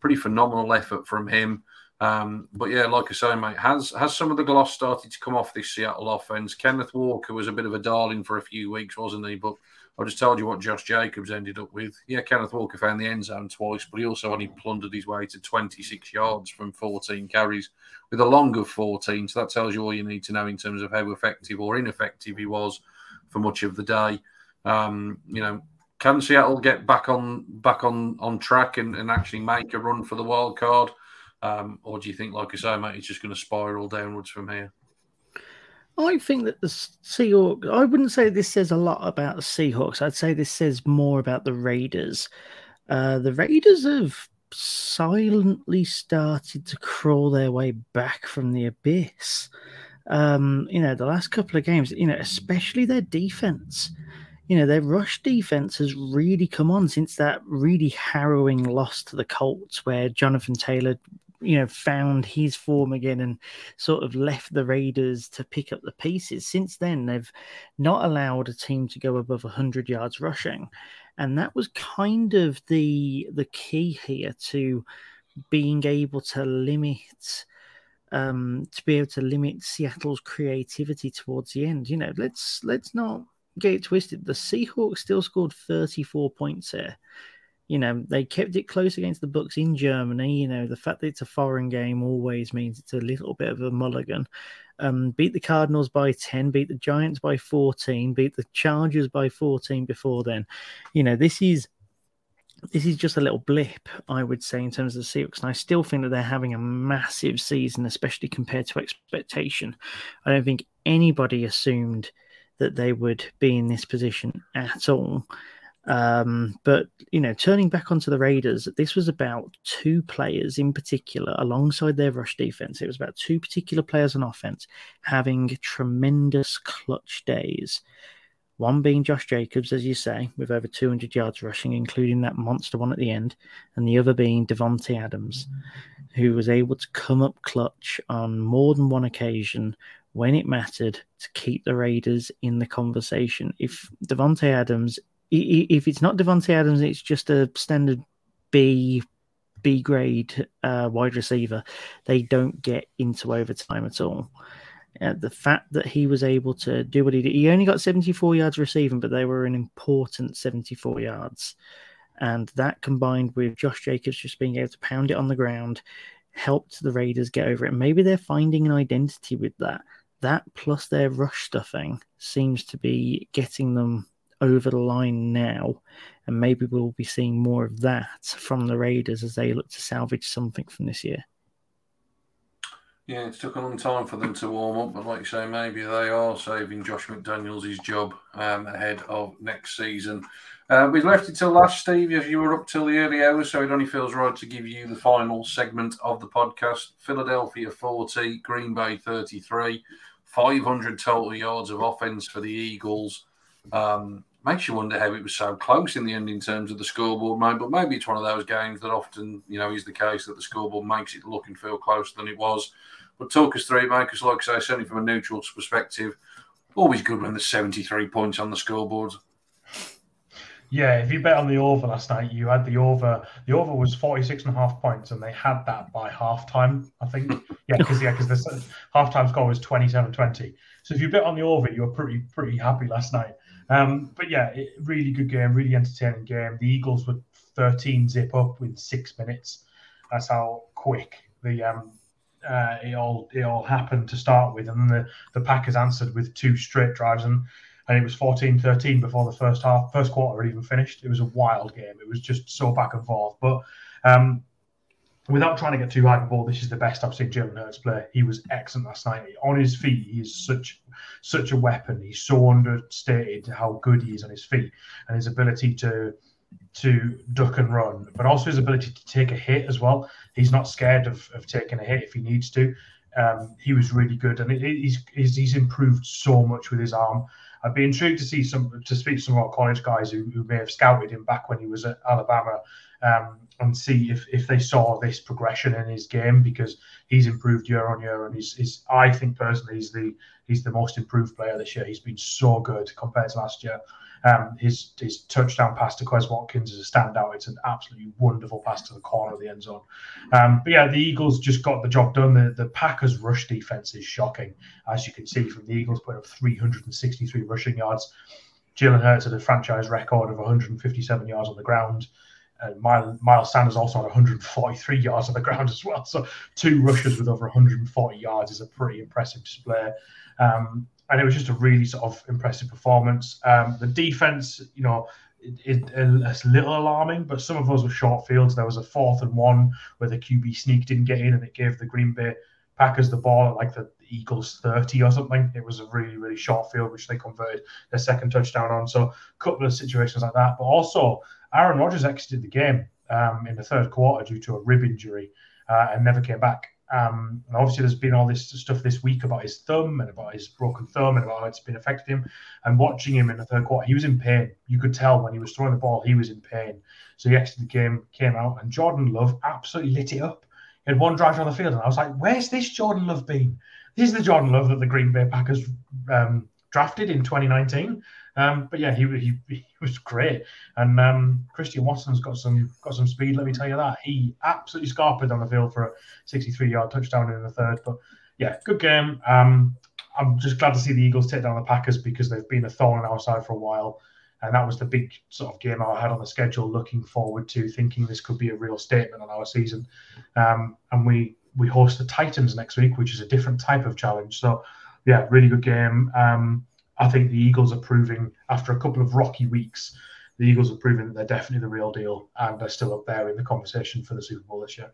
Pretty phenomenal effort from him. Um, but, yeah, like I say, mate, has has some of the gloss started to come off this Seattle offense? Kenneth Walker was a bit of a darling for a few weeks, wasn't he? But I just told you what Josh Jacobs ended up with. Yeah, Kenneth Walker found the end zone twice, but he also only plundered his way to twenty-six yards from fourteen carries with a long of fourteen. So that tells you all you need to know in terms of how effective or ineffective he was for much of the day. Um, you know, can Seattle get back on back on, on track and, and actually make a run for the wild card? Um, or do you think, like I say, mate, it's just going to spiral downwards from here? I think that the Seahawks, I wouldn't say this says a lot about the Seahawks. I'd say this says more about the Raiders. Uh, the Raiders have silently started to crawl their way back from the abyss. Um, you know, the last couple of games, you know, especially their defense. You know, their rush defense has really come on since that really harrowing loss to the Colts where Jonathan Taylor, you know, found his form again and sort of left the Raiders to pick up the pieces. Since then, they've not allowed a team to go above one hundred yards rushing. And that was kind of the the key here to being able to limit, um, to be able to limit Seattle's creativity towards the end. You know, let's let's not get it twisted. The Seahawks still scored thirty-four points here. You know, they kept it close against the Bucs in Germany. You know, the fact that it's a foreign game always means it's a little bit of a mulligan. Um, beat the Cardinals by ten, beat the Giants by fourteen, beat the Chargers by fourteen before then. You know, this is this is just a little blip, I would say, in terms of the Seahawks. And I still think that they're having a massive season, especially compared to expectation. I don't think anybody assumed that they would be in this position at all. Um, but, you know, turning back onto the Raiders, this was about two players in particular alongside their rush defense. It was about two particular players on offense having tremendous clutch days. One being Josh Jacobs, as you say, with over two hundred yards rushing, including that monster one at the end, and the other being Devontae Adams, who was able to come up clutch on more than one occasion when it mattered to keep the Raiders in the conversation. If Devontae Adams If it's not Devontae Adams, it's just a standard B, B grade uh, wide receiver. They don't get into overtime at all. Uh, the fact that he was able to do what he did, he only got seventy-four yards receiving, but they were an important seventy-four yards. And that combined with Josh Jacobs just being able to pound it on the ground helped the Raiders get over it. Maybe they're finding an identity with that. That plus their rush stuffing seems to be getting them over the line now, and maybe we'll be seeing more of that from the Raiders as they look to salvage something from this year. Yeah, it's took a long time for them to warm up, but like you say, maybe they are saving Josh McDaniels his job um, ahead of next season. Uh, we left it till last, Steve, as you were up till the early hours, so it only feels right to give you the final segment of the podcast. Philadelphia forty, Green Bay thirty-three, five hundred total yards of offense for the Eagles. Um, makes you wonder how it was so close in the end in terms of the scoreboard, mate. But maybe it's one of those games that often, you know, is the case that the scoreboard makes it look and feel closer than it was. But talk us through, mate, because like I say, certainly from a neutral perspective, always good when there's seventy-three points on the scoreboard. Yeah, if you bet on the over last night, you had the over. The over was forty-six and a half points, and they had that by halftime, I think. Yeah, because yeah, because the halftime score was twenty-seven twenty. So if you bet on the over, you were pretty pretty happy last night. Um, but yeah, it, really good game, really entertaining game. The Eagles were thirteen zip up in six minutes. That's how quick the um, uh, it all it all happened to start with, and then the, the Packers answered with two straight drives, and and it was fourteen thirteen before the first half, first quarter even finished. It was a wild game. It was just so back and forth. But um, without trying to get too hyperbole, this is the best I've seen Jalen Hurts play. He was excellent last night. On his feet, he is such such a weapon. He's so understated how good he is on his feet and his ability to to duck and run, but also his ability to take a hit as well. He's not scared of, of taking a hit if he needs to. Um, he was really good, and it, it, he's, he's improved so much with his arm. I'd be intrigued to see some to speak to some more college guys who, who may have scouted him back when he was at Alabama, um, and see if, if they saw this progression in his game, because he's improved year on year, and he's, he's I think personally he's the he's the most improved player this year. He's been so good compared to last year. Um, his his touchdown pass to Quez Watkins is a standout. It's an absolutely wonderful pass to the corner of the end zone. Um, but yeah, the Eagles just got the job done. The, the Packers' rush defense is shocking, as you can see from the Eagles putting up three hundred sixty-three rushing yards. Jalen Hurts had a franchise record of one hundred fifty-seven yards on the ground. And Miles, Miles Sanders also had one hundred forty-three yards on the ground as well. So two rushers with over one hundred forty yards is a pretty impressive display. Um, And it was just a really sort of impressive performance. Um, the defense, you know, it, it, it's a little alarming, but some of those were short fields. There was a fourth and one where the Q B sneak didn't get in, and it gave the Green Bay Packers the ball at like the Eagles thirty or something. It was a really, really short field, which they converted their second touchdown on. So a couple of situations like that. But also, Aaron Rodgers exited the game um, in the third quarter due to a rib injury uh, and never came back. Um, and obviously there's been all this stuff this week about his thumb and about his broken thumb and about how it's been affecting him. And watching him in the third quarter, he was in pain. You could tell when he was throwing the ball, he was in pain. So he exited the game, came out, and Jordan Love absolutely lit it up. He had one drive on the field, and I was like, where's this Jordan Love been? This is the Jordan Love that the Green Bay Packers um, drafted in twenty nineteen. Um, but yeah, he, he he was great. And um, Christian Watson's got some got some speed, let me tell you that. He absolutely scarpered on the field for a sixty-three-yard touchdown in the third. But yeah, good game. Um, I'm just glad to see the Eagles take down the Packers, because they've been a thorn in our side for a while. And that was the big sort of game I had on the schedule, looking forward to, thinking this could be a real statement on our season. Um, and we, we host the Titans next week, which is a different type of challenge. So yeah, really good game. Um, I think the Eagles are proving, after a couple of rocky weeks, the Eagles are proving that they're definitely the real deal, and they're still up there in the conversation for the Super Bowl this year.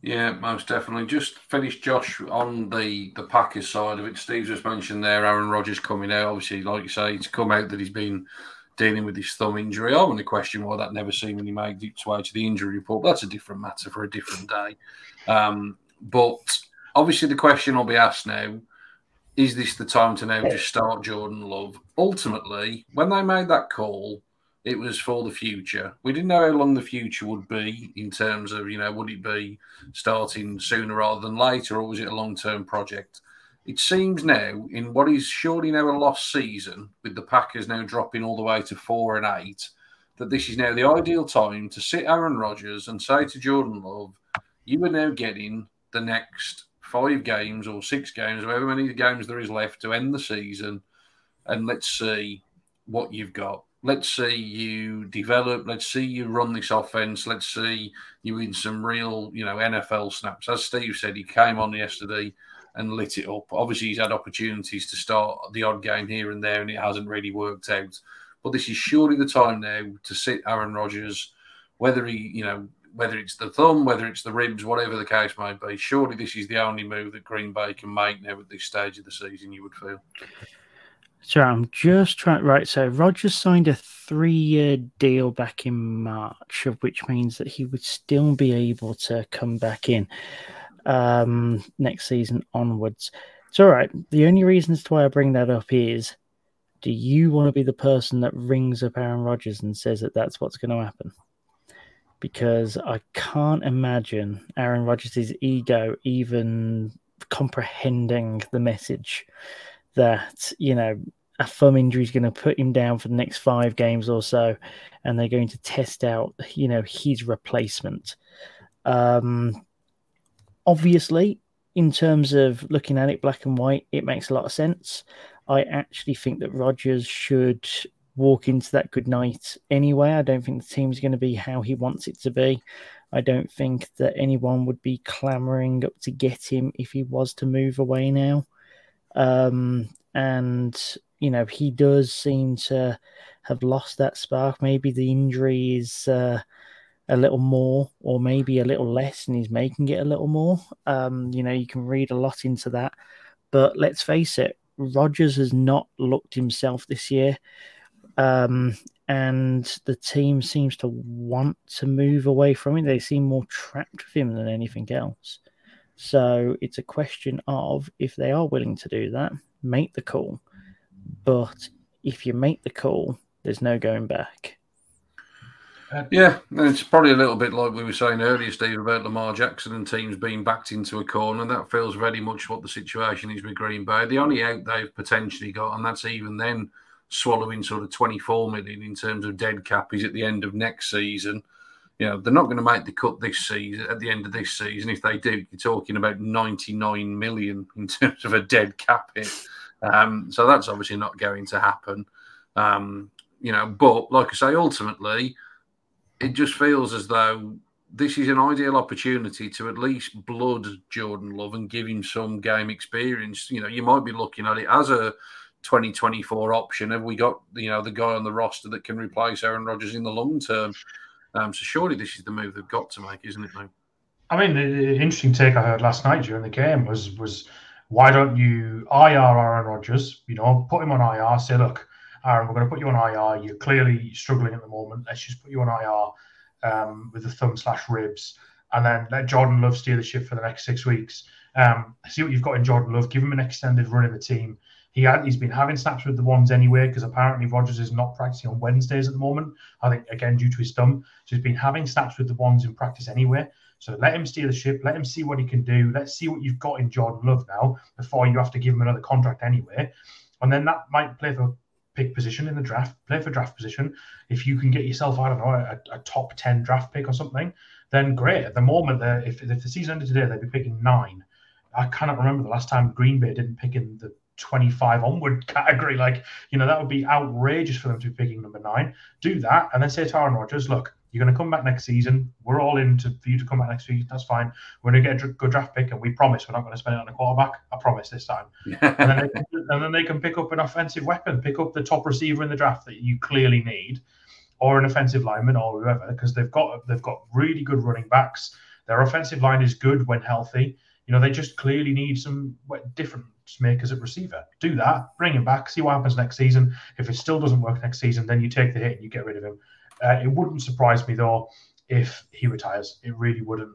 Yeah, most definitely. Just finish, Josh, on the, the Packers side of it. Steve's just mentioned there, Aaron Rodgers coming out. Obviously, like you say, it's come out that he's been dealing with his thumb injury. I want to question why that never seemingly made its way to the injury report. That's a different matter for a different day. Um, but obviously the question will be asked now, is this the time to now just start Jordan Love? Ultimately, when they made that call, it was for the future. We didn't know how long the future would be in terms of, you know, would it be starting sooner rather than later, or was it a long-term project? It seems now, in what is surely now a lost season, with the Packers now dropping all the way to four and eight, that this is now the ideal time to sit Aaron Rodgers and say to Jordan Love, you are now getting the next five games or six games, however many games there is left to end the season, and let's see what you've got. Let's see you develop. Let's see you run this offense. Let's see you in some real, you know, N F L snaps. As Steve said, he came on yesterday and lit it up. Obviously, he's had opportunities to start the odd game here and there, and it hasn't really worked out. But this is surely the time now to sit Aaron Rodgers, whether he, you know, whether it's the thumb, whether it's the ribs, whatever the case may be. Surely this is the only move that Green Bay can make now at this stage of the season, you would feel. So I'm just trying... Right, so Rodgers signed a three-year deal back in March, which means that he would still be able to come back in um, next season onwards. It's all right. The only reason as to why I bring that up is, do you want to be the person that rings up Aaron Rodgers and says that that's what's going to happen? Because I can't imagine Aaron Rodgers' ego even comprehending the message that, you know, a thumb injury is going to put him down for the next five games or so, and they're going to test out, you know, his replacement. Um, obviously, in terms of looking at it black and white, it makes a lot of sense. I actually think that Rodgers should walk into that good night anyway. I don't think the team's going to be how he wants it to be. I don't think that anyone would be clamoring up to get him if he was to move away now. Um, and, you know, he does seem to have lost that spark. Maybe the injury is uh, a little more, or maybe a little less, and he's making it a little more. Um, you know, you can read a lot into that. But let's face it, Rodgers has not looked himself this year. Um, and the team seems to want to move away from him. They seem more trapped with him than anything else. So it's a question of, if they are willing to do that, make the call. But if you make the call, there's no going back. Yeah, and it's probably a little bit like we were saying earlier, Steve, about Lamar Jackson and teams being backed into a corner, and that feels very much what the situation is with Green Bay. The only out they've potentially got, and that's even then swallowing sort of twenty-four million in terms of dead cap, is at the end of next season. You know, they're not going to make the cut this season. At the end of this season, if they do, you're talking about ninety-nine million in terms of a dead cap hit. Um, so that's obviously not going to happen. Um, you know, but like I say, ultimately, it just feels as though this is an ideal opportunity to at least blood Jordan Love and give him some game experience. You know, you might be looking at it as a twenty twenty-four option. Have we got, you know, the guy on the roster that can replace Aaron Rodgers in the long term? Um, so surely this is the move they've got to make, isn't it, mate? I mean, the, the interesting take I heard last night during the game was, was why don't you I R Aaron Rodgers, you know, put him on I R, say, look, Aaron, we're going to put you on I R. You're clearly struggling at the moment. Let's just put you on I R um, with the thumb slash ribs, and then let Jordan Love steer the ship for the next six weeks. Um, see what you've got in Jordan Love. Give him an extended run in the team. He had, he's been having snaps with the ones anyway, because apparently Rodgers is not practicing on Wednesdays at the moment. I think, again, due to his thumb. So he's been having snaps with the ones in practice anyway. So let him steer the ship. Let him see what he can do. Let's see what you've got in Jordan Love now before you have to give him another contract anyway. And then that might play for pick position in the draft, play for draft position. If you can get yourself, I don't know, a, a top ten draft pick or something, then great. At the moment, if, if the season ended today, they'd be picking nine. I cannot remember the last time Green Bay didn't pick in the twenty-five onward category. Like, you know, that would be outrageous for them to be picking number nine. Do that, and then say to Aaron Rodgers, look, you're going to come back next season. We're all in to, for you to come back next season. That's fine. We're going to get a good draft pick, and we promise we're not going to spend it on a quarterback. I promise this time. and, then they can, and then they can pick up an offensive weapon, pick up the top receiver in the draft that you clearly need, or an offensive lineman or whoever, because they've got they've got really good running backs. Their offensive line is good when healthy. You know, they just clearly need some different makers at receiver. Do that. Bring him back. See what happens next season. If it still doesn't work next season, then you take the hit and you get rid of him. Uh, it wouldn't surprise me, though, if he retires. It really wouldn't.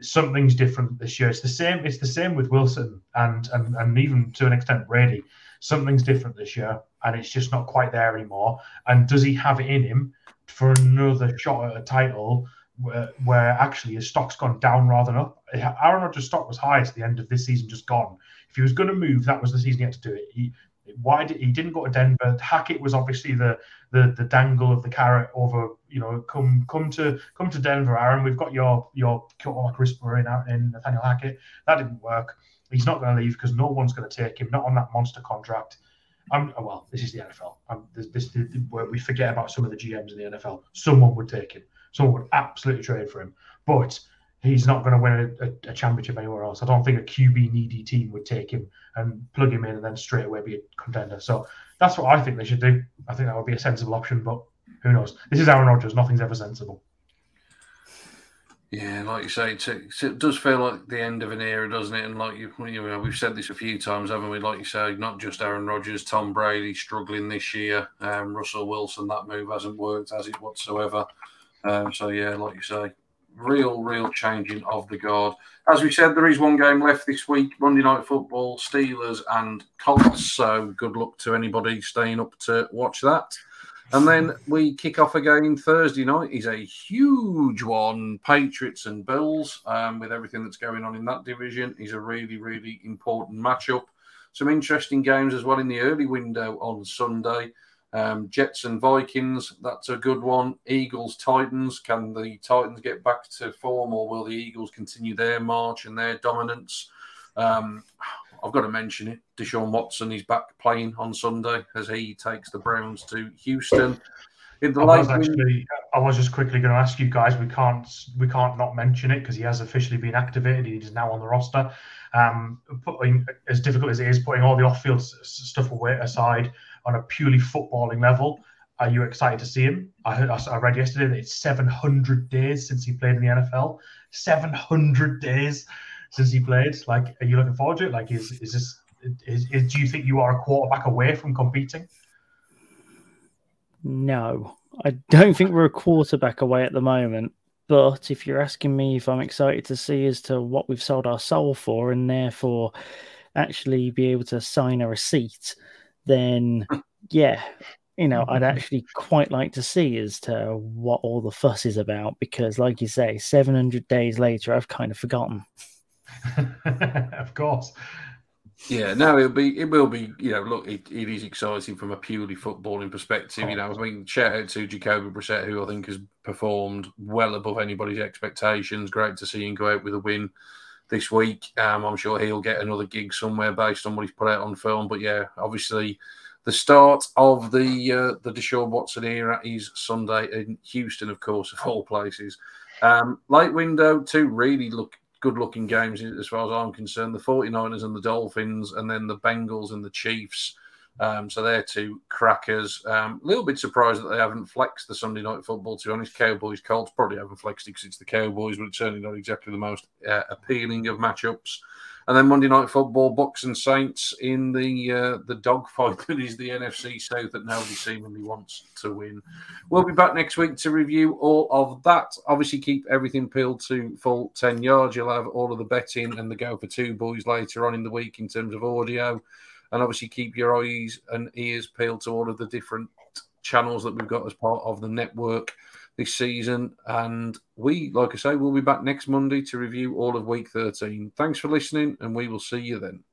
Something's different this year. It's the same It's the same with Wilson and, and, and even, to an extent, Brady. Something's different this year, and it's just not quite there anymore. And does he have it in him for another shot at a title where, where actually his stock's gone down rather than up? Aaron Rodgers' stock was high at the end of this season, just gone. If he was going to move, that was the season he had to do it. He, Why did he didn't go to Denver? Hackett was obviously the, the the dangle of the carrot over, you know, come come to come to Denver, Aaron. We've got your your quarterback whisperer in out in Nathaniel Hackett. That didn't work. He's not going to leave because no one's going to take him. Not on that monster contract. I'm oh, well. This is the N F L. I'm, this, this we forget about some of the G Ms in the N F L. Someone would take him. Someone would absolutely trade for him. But he's not going to win a, a, a championship anywhere else. I don't think a Q B-needy team would take him and plug him in and then straight away be a contender. So that's what I think they should do. I think that would be a sensible option, but who knows? This is Aaron Rodgers. Nothing's ever sensible. Yeah, like you say, it's, it does feel like the end of an era, doesn't it? And like you, you know, we've said this a few times, haven't we? Like you say, not just Aaron Rodgers, Tom Brady struggling this year. Um, Russell Wilson, that move hasn't worked, has it, whatsoever? Um, so, yeah, like you say, Real, real changing of the guard. As we said, there is one game left this week, Monday Night Football, Steelers and Colts. So good luck to anybody staying up to watch that. And then we kick off again Thursday night. Is a huge one, Patriots and Bills, um, with everything that's going on in that division. Is a really, really important matchup. Some interesting games as well in the early window on Sunday. Um, Jets and Vikings, that's a good one. Eagles, Titans, can the Titans get back to form, or will the Eagles continue their march and their dominance? Um, I've got to mention it. Deshaun Watson is back playing on Sunday as he takes the Browns to Houston. In the I, was late actually, week, I was just quickly going to ask you guys. We can't we can't not mention it because he has officially been activated. He is now on the roster. Um, putting, as difficult as it is, putting all the off-field stuff away aside, on a purely footballing level, are you excited to see him? I heard, I read yesterday that it's seven hundred days since he played in the N F L. seven hundred days since he played. Like, are you looking forward to it? Like, is is this? Is, is do you think you are a quarterback away from competing? No, I don't think we're a quarterback away at the moment. But if you're asking me if I'm excited to see as to what we've sold our soul for and therefore actually be able to sign a receipt, then yeah, you know, I'd actually quite like to see as to what all the fuss is about, because like you say, seven hundred days later, I've kind of forgotten. Of course. Yeah, no, it'll be, it will be, you know, look, it, it is exciting from a purely footballing perspective. Oh. You know, I mean, shout out to Jacoby Brissett, who I think has performed well above anybody's expectations. Great to see him go out with a win this week. Um, I'm sure he'll get another gig somewhere based on what he's put out on film. But yeah, obviously, the start of the uh, the Deshaun Watson era is Sunday in Houston, of course, of all places. Um, late window, two really look. good-looking games as far as I'm concerned. The 49ers and the Dolphins, and then the Bengals and the Chiefs. Um, so they're two crackers. A um, little bit surprised that they haven't flexed the Sunday night football, to be honest. Cowboys, Colts probably haven't flexed it because it's the Cowboys, but it's certainly not exactly the most uh, appealing of matchups. And then Monday night football, Bucks and Saints in the uh, the dogfight that is the N F C South that nobody seemingly wants to win. We'll be back next week to review all of that. Obviously, keep everything peeled to full ten yards. You'll have all of the betting and the go for two boys later on in the week in terms of audio. And obviously, keep your eyes and ears peeled to all of the different channels that we've got as part of the network this season. And we, like I say, we'll be back next Monday to review all of week thirteen. Thanks for listening, and we will see you then.